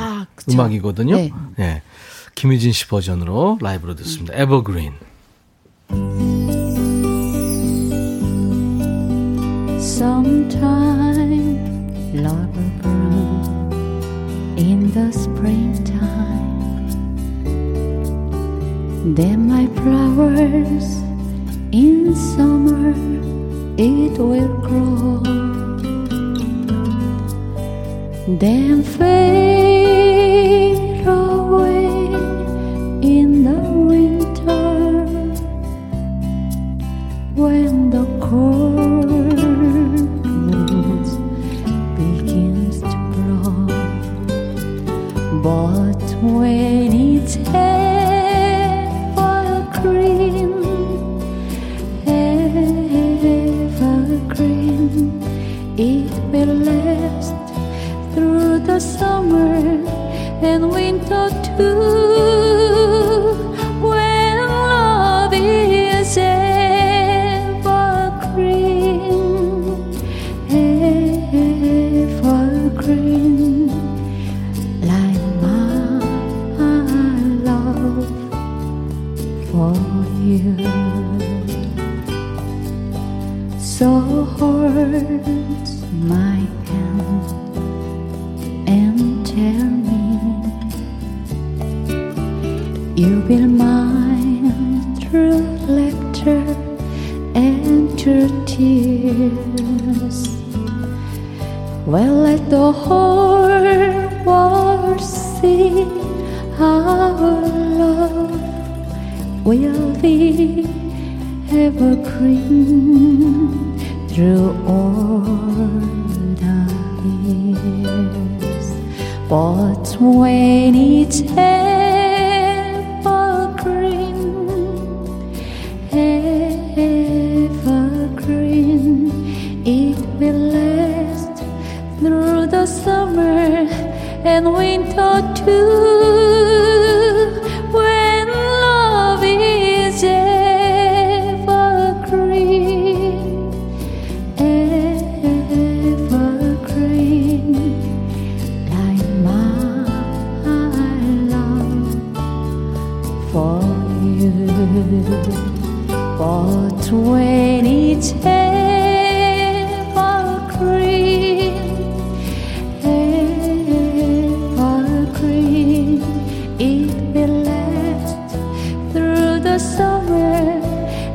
음악이거든요. 네. 네. 김희진 씨 버전으로 라이브로 듣습니다. 에버그린. Sometime, laurel bloom in the springtime. Then my flowers in summer it will grow. Then fade away in the winter when the cold. But when it's evergreen, evergreen, it will last through the summer and winter too. When love is evergreen, evergreen. So hold my hand and tell me you will mine through laughter and through tears. Well, let the whole world see our love. Will be evergreen through all the years. But when it's evergreen, evergreen, it will last through the summer and winter too. But when it's evergreen, evergreen, it will last through the summer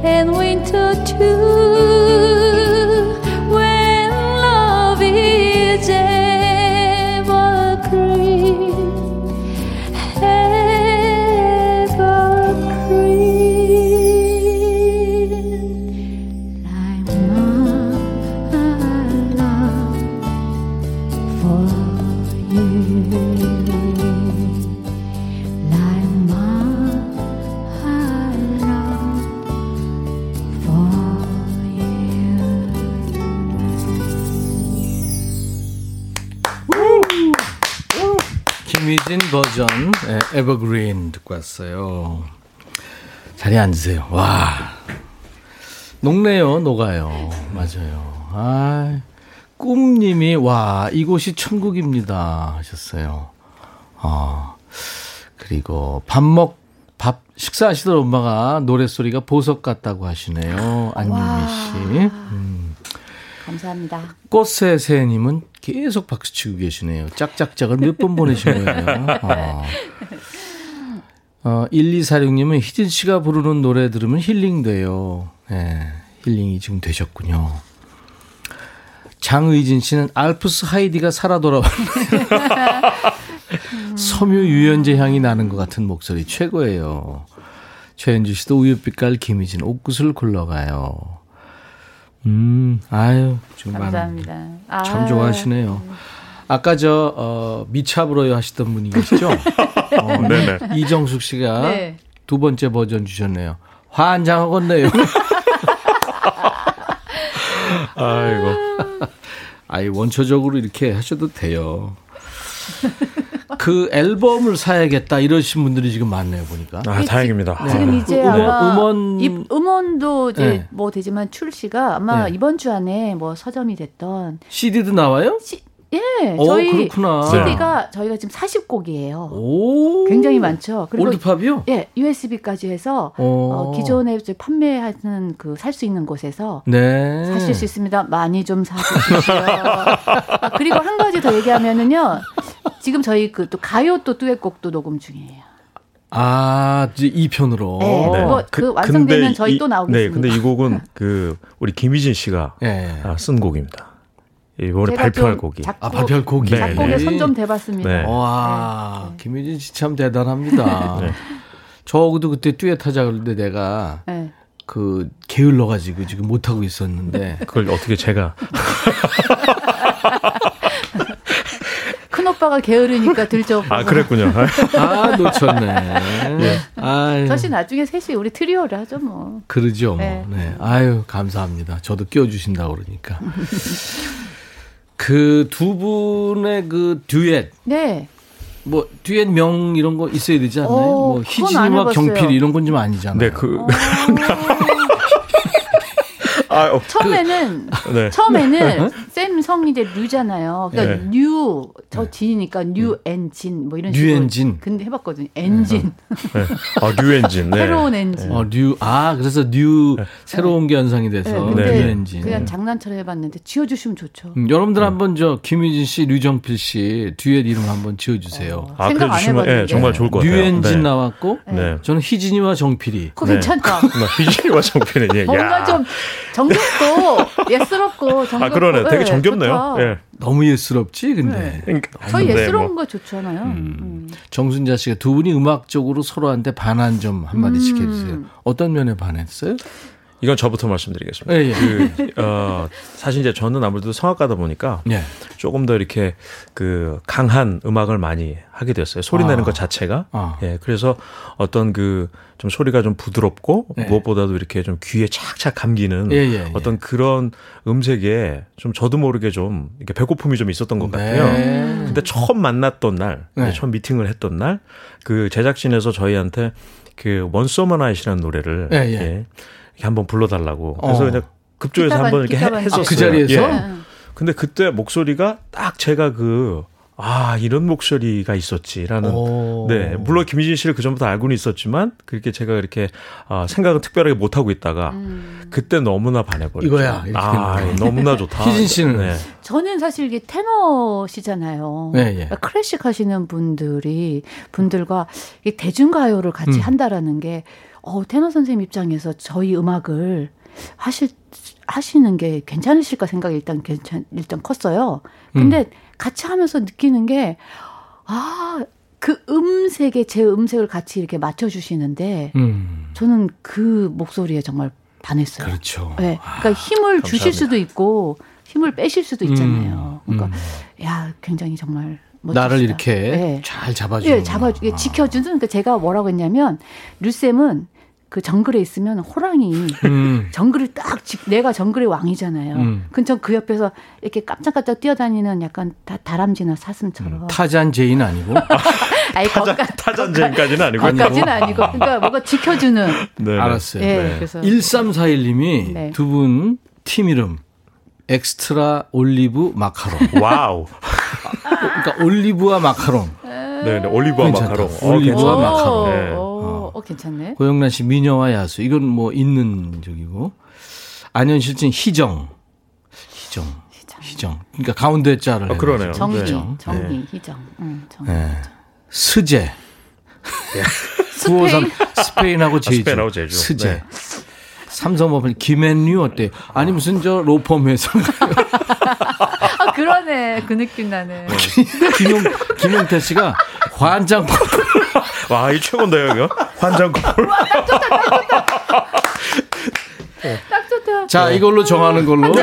and winter too. 김희진 버전 에버그린 듣고 왔어요. 자리에 앉으세요. 와, 녹네요. 녹아요. 맞아요. 아, 꿈님이 와, 이곳이 천국입니다 하셨어요. 그리고 밥 식사하시던 엄마가 노래소리가 보석 같다고 하시네요. 안유미 씨. 감사합니다. 꽃새 새님은 계속 박수치고 계시네요. 짝짝짝을 몇 번 보내신 거예요. 1246님은 희진 씨가 부르는 노래 들으면 힐링돼요. 네, 힐링이 지금 되셨군요. 장의진 씨는 알프스 하이디가 살아 돌아왔네요. 섬유 유연제 향이 나는 것 같은 목소리 최고예요. 최현주 씨도 우유빛깔 김희진 옷구슬 굴러가요. 아유, 정말. 감사합니다. 참 좋아하시네요. 아까 미차 불어요 하시던 분이 계시죠? 네네. 이정숙 씨가 네. 두 번째 버전 주셨네요. 환장하겠네요. 아이고. 아이, 원초적으로 이렇게 하셔도 돼요. 그 앨범을 사야겠다 이러신 분들이 지금 많네요, 보니까. 아, 다행입니다. 지금 이제 아마 음원도 이제 네. 뭐 되지만 출시가 아마 네. 이번 주 안에 뭐 서점이 됐던 CD도 나와요? 예, 저희 그렇구나. CD가 네. 저희가 지금 40곡이에요. 오, 굉장히 많죠. 그리고 올드팝이요? 예, USB까지 해서 기존에 판매하는 그 살 수 있는 곳에서 네. 사실 수 있습니다. 많이 좀 사주시고요. 그리고 한 가지 더 얘기하면은요. 지금 저희 그 또 가요 또 듀엣곡도 녹음 중이에요. 아, 이 편으로. 네, 그거, 그 완성되면 저희 또 나오겠습니다. 네, 근데 이 곡은 그 우리 김희진 씨가 네. 쓴 곡입니다. 이번에 발표할 곡이. 발표할 곡이. 작곡에 손 좀 대봤습니다. 네. 와, 네. 김희진 씨 참 대단합니다. 네. 저도 그때 듀엣하자 그랬는데 내가 네. 그 게을러가지고 지금 못하고 있었는데. 그걸 어떻게 제가. 오빠가 게으르니까 들죠. 아, 그랬군요. 아, 놓쳤네. 예. 저씨 나중에 셋이 우리 트리오를 하죠, 뭐. 그러죠, 뭐. 네. 네. 아유, 감사합니다. 저도 끼워주신다고 그러니까. 그 두 분의 그 듀엣. 네. 뭐 듀엣 명 이런 거 있어야 되지 않나요? 뭐 희진이와 경필 이런 건 좀 아니잖아요. 네, 그. 처음에는 쌤 성이 이제 류잖아요. 그러니까 네. 류, 저 진이니까 뉴 엔진 뭐 이런 식으로. 뉴 엔진. 근데 해봤거든요. 엔진. 네. 아, 뉴 엔진. 네. 새로운 엔진. 네. 그래서 뉴 네. 새로운 게 연상이 돼서 네. 뉴 엔진. 그냥 장난처럼 해봤는데 지어주시면 좋죠. 여러분들 한번 저 김희진 씨, 류정필 씨 듀엣 이름 한번 지어주세요. 생각 안 해봤는데. 네, 정말 좋을 것 같아요. 뉴 엔진 네. 나왔고 네. 저는 희진이와 정필이. 그거 네. 괜찮다. 희진이와 정필은 예. 뭔가 좀 정겹고 예스럽고 정겹고. 아, 그러네. 되게 정겹네요. 예. 너무 예스럽지 근데. 네. 저희 예스러운 거 좋잖아요. 정순자 씨가 두 분이 음악적으로 서로한테 반한 점 한마디씩 해주세요. 어떤 면에 반했어요? 이건 저부터 말씀드리겠습니다. 예, 예. 사실 이제 저는 아무래도 성악가다 보니까 예. 조금 더 이렇게 그 강한 음악을 많이 하게 됐어요. 소리 내는 것 자체가. 예, 그래서 어떤 그 좀 소리가 좀 부드럽고 예. 무엇보다도 이렇게 좀 귀에 착착 감기는 예, 예, 예. 어떤 그런 음색에 좀 저도 모르게 좀 이렇게 배고픔이 좀 있었던 것 같아요. 네. 근데 처음 만났던 날, 네. 처음 미팅을 했던 날 그 제작진에서 저희한테 그 One Summer Night이라는 노래를 예, 예. 예. 한번 불러달라고. 그래서 그냥 급조해서 한번 이렇게 했었어요. 그 자리에서? 예. 근데 그때 목소리가 딱 제가 그, 아, 이런 목소리가 있었지라는. 오. 네. 물론 김희진 씨를 그전부터 알고는 있었지만, 그렇게 제가 이렇게 생각은 특별하게 못하고 있다가, 그때 너무나 반해버렸죠. 이거야. 너무나 좋다. 희진 씨는? 네. 저는 사실 이게 테너시잖아요. 네, 예. 그러니까 클래식 하시는 분들과 이 대중가요를 같이 한다라는 게, 테너 선생님 입장에서 저희 음악을 하시는 게 괜찮으실까 생각이 일단 컸어요. 근데 같이 하면서 느끼는 게, 그 음색에 제 음색을 같이 이렇게 맞춰주시는데, 저는 그 목소리에 정말 반했어요. 그렇죠. 네. 그러니까 힘을 감사합니다. 주실 수도 있고, 힘을 빼실 수도 있잖아요. 그러니까, 굉장히 정말. 멋지시다. 나를 이렇게 네. 잘 잡아주는 네, 지켜주는. 그러니까 제가 뭐라고 했냐면 류쌤은 그 정글에 있으면 호랑이 정글을 딱 내가 정글의 왕이잖아요. 근데 전 그 옆에서 이렇게 깜짝깜짝 뛰어다니는 약간 다람쥐나 사슴처럼. 타잔 제인 아니고? 아니, 타잔 제인까지는 아니고. 거기까지는 아니고. 그러니까 뭔가 지켜주는. 네. 알았어요. 네, 네. 그래서. 1341님이 네. 두 분 팀 이름 엑스트라 올리브 마카롱. 와우. 그러니까 올리브와 마카롱. 네, 올리브와 괜찮다. 마카롱. 올리브와 마카롱. 네. 괜찮네. 고영란 씨 미녀와 야수. 이건 뭐 있는 적이고. 안현실진 희정. 그러니까 가운데 자를. 그러네요. 정희, 네. 희정. 정희. 네. 스제. 네. 스페인하고 제주. 스제. 네. 삼성모바일 김앤류 어때요? 아니 무슨 저 로펌 회사. 그러네. 그 느낌 나네. 김용태 씨가 환장골. 와, 이 최고인데요, 이거? 환장골. 와, 딱 좋다, 딱 좋다. 자, 이걸로 정하는 걸로.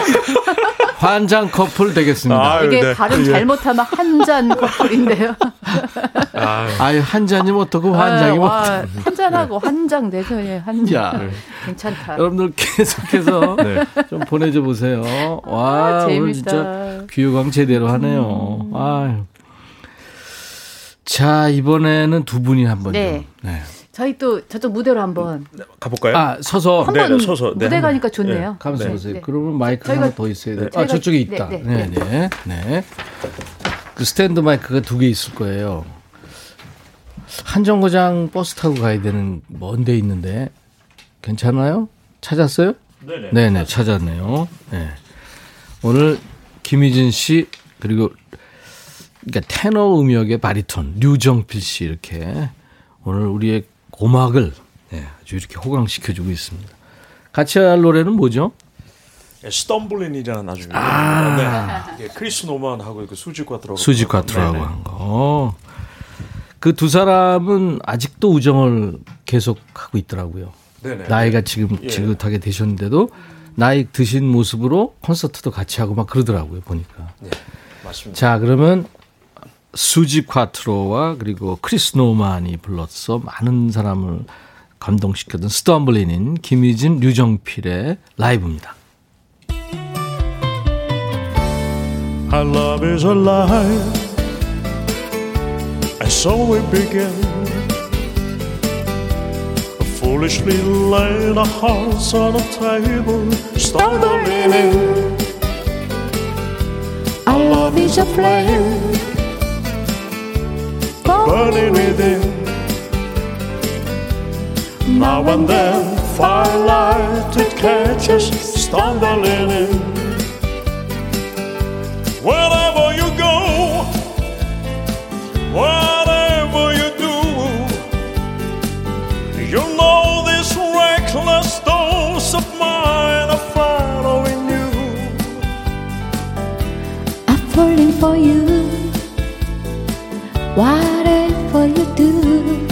환장 커플 되겠습니다. 이게 네. 발음 잘못하면 한잔 커플인데요. 아유, 한잔이면 어떻고 환장이면 어떻고. 한잔하고 네. 한장 내서 예, 한잔. 괜찮다. 여러분들 계속해서 네. 좀 보내줘 보세요. 와, 오늘 진짜 귀요광 제대로 하네요. 아유. 자, 이번에는 두 분이 한번 네. 네. 저희 또 저쪽 무대로 한번 가볼까요? 서서. 한번 네, 서서. 네. 무대 가니까 좋네요. 가면서 네. 보세요. 네. 그러면 마이크 하나 더 있어야 돼요. 네. 저쪽에 있다. 네, 네. 네. 네. 네. 그 스탠드 마이크가 두 개 있을 거예요. 한 정거장 버스 타고 가야 되는 먼 데 있는데 괜찮아요? 찾았어요? 네네. 네네, 찾았네요. 네. 오늘 김희진 씨 그리고 그러니까 테너 음역의 바리톤 류정필 씨 이렇게 오늘 우리의 고막을 네, 아주 이렇게 호강시켜주고 있습니다. 같이 할 노래는 뭐죠? 스톰블린이라는 아주 네. 크리스 노만하고 그 수지과트로하고 한 거. 그 두 사람은 아직도 우정을 계속하고 있더라고요. 네네. 나이가 지금 지긋하게 되셨는데도 나이 드신 모습으로 콘서트도 같이 하고 막 그러더라고요. 보니까. 네, 맞습니다. 자, 그러면 수지 콰트로와 그리고 크리스 노만이 불렀어 많은 사람을 감동시켰던 스톰블린인 김희진, 류정필의 라이브입니다. Our love is alive And so we began Foolishly laid our hearts on a table Stumbling in Our love is a flame Burning within Now and then Firelight it catches Stumbling in Wherever you go Whatever you do You know this reckless dose of mine I'm following you I'm falling for you Why you do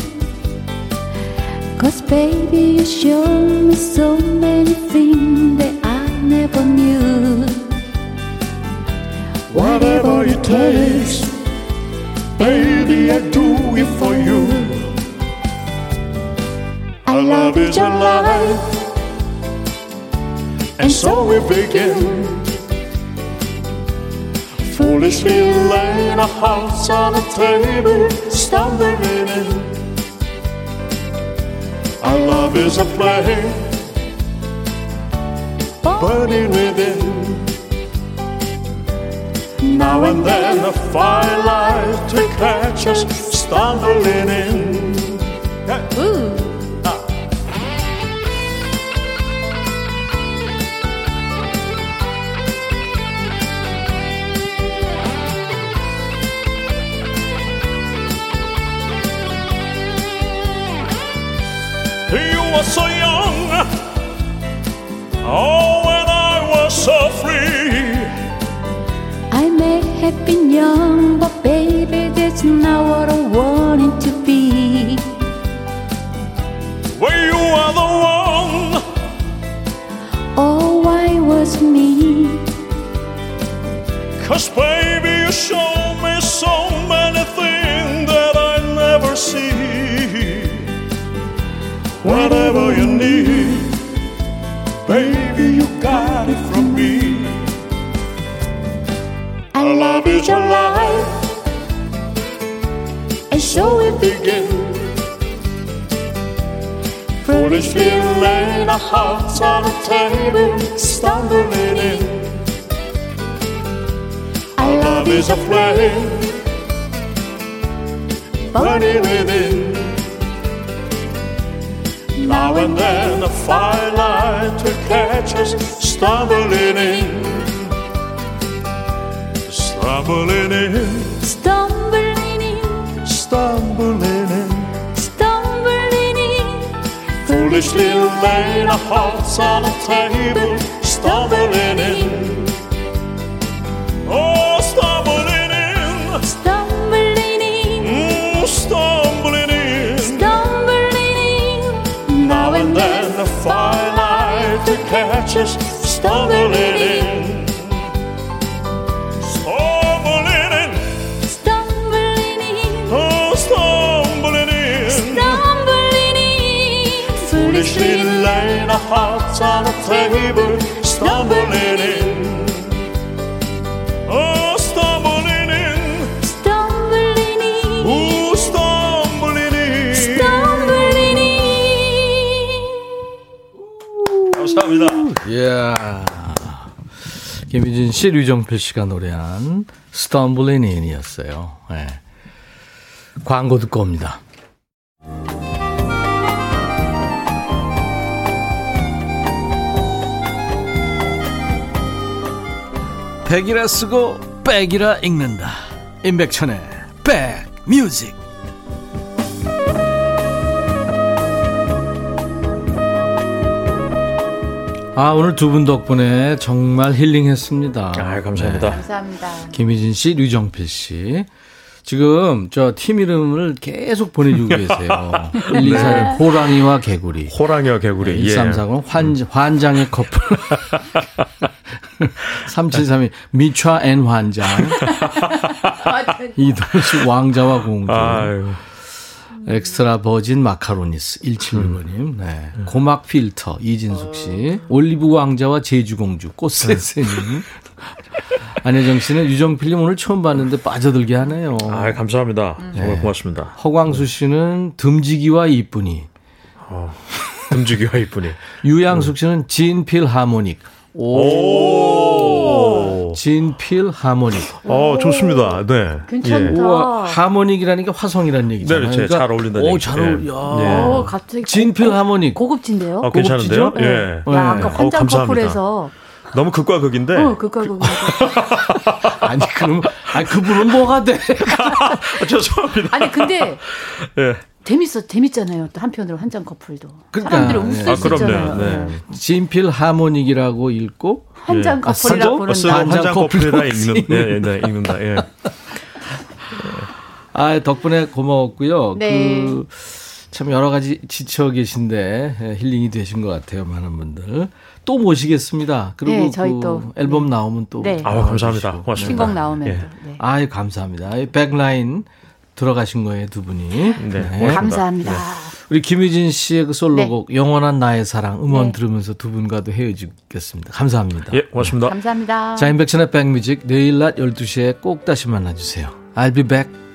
Cause baby you show me so many things from you. Whatever it takes, baby, I do it for you. Our love is your life, and so we begin. Foolishly laying our hearts on the table, stumbling in. Our love is a flame burning within. Now and then a firelight to catch us stumbling in. Ooh. You were so young, oh, and I was so free. I may have been young, but baby, that's not what I wanted to be. Well, you are the one, oh, why was me? 'Cause baby, you showed me so many things that I never see. Whatever you need, baby, you got it from me. Our love is your life, and so it begins. Foolishly laying our hearts on the table, stumbling in. Our love is a flame, burning within. Now and then a firelight to catch us stumbling in, stumbling in, stumbling in, stumbling in, stumbling in. Foolishly laying our hearts on the table, stumbling in. Oh, stumbling in, stumbling in, oh, stumbling in. And the firelight that catches stumbling in, stumbling in, stumbling in, oh, stumbling in, stumbling in. Foolishly laying our hearts on the table, stumbling in, oh, stumbling in, stumbling in, oh, stumbling in, stumbling in. 감사합니다. Yeah. 김희진 씨, 류정필 씨가 노래한 Stumbling In이었어요. 네. 광고 듣고 옵니다. 백이라 쓰고 백이라 읽는다. 임백천의 백뮤직. 아, 오늘 두 분 덕분에 정말 힐링했습니다. 아, 감사합니다. 네. 감사합니다. 김희진 씨, 류정필 씨. 지금 저 팀 이름을 계속 보내주고 계세요. 1, 2, 4는 호랑이와 개구리. 호랑이와 개구리. 2, 3, 4는 환장의 커플. 3, 7, 3이 미추아 앤 환장. 이동식 왕자와 공주. 아유. 엑스트라 버진 마카로니스 1765님, 네. 고막 필터 이진숙 씨, 올리브 왕자와 제주공주 꽃센세님, 안혜정 씨는 유정필님 오늘 처음 봤는데 빠져들게 하네요. 아, 감사합니다. 정말 네. 고맙습니다. 허광수 씨는 듬지기와 이쁜이, 듬지기와 이쁜이. 유양숙 씨는 진필 하모닉. 오. 진필 하모닉. 어, 좋습니다. 네. 괜찮다. 우와, 하모닉이라는 게 화성이라는 얘기잖아요. 네, 그러니까 잘 어울린다는 얘기죠. 오, 잘 어울려. 예. 예. 갑자기 진필 하모닉. 고급진데요? 아, 괜찮은데요? 예. 네. 네. 아까 환장 커플에서 너무 극과 극인데. 어, 극과 극. 아니, 그럼 아니, 그분은 뭐가 돼? 죄송합니다. 아니, 근데 예. 재밌잖아요. 또 한편으로 환장 커플도. 그러니까, 사람들이 웃을 수 있잖아요. 네. 진필 하모닉이라고 읽고 환장 커플이라고 부른다. 환장 커플이라 읽는다. 예. 아, 덕분에 고마웠고요. 네. 그 참 여러 가지 지쳐 계신데 힐링이 되신 것 같아요. 많은 분들. 또 모시겠습니다. 그리고 네, 저희 그 또 앨범 네. 나오면 또. 네. 아, 감사합니다. 고맙습니다. 신곡 나오면 네. 또. 네. 아유, 감사합니다. 백라인 들어가신 거예요, 두 분이. 네. 네. 감사합니다. 네. 우리 김희진 씨의 그 솔로곡 네. 영원한 나의 사랑 음원 네. 들으면서 두 분과도 헤어지겠습니다. 감사합니다. 예, 고맙습니다. 감사합니다. 자, 임백천의 백뮤직 내일 낮 12시에 꼭 다시 만나주세요. I'll be back.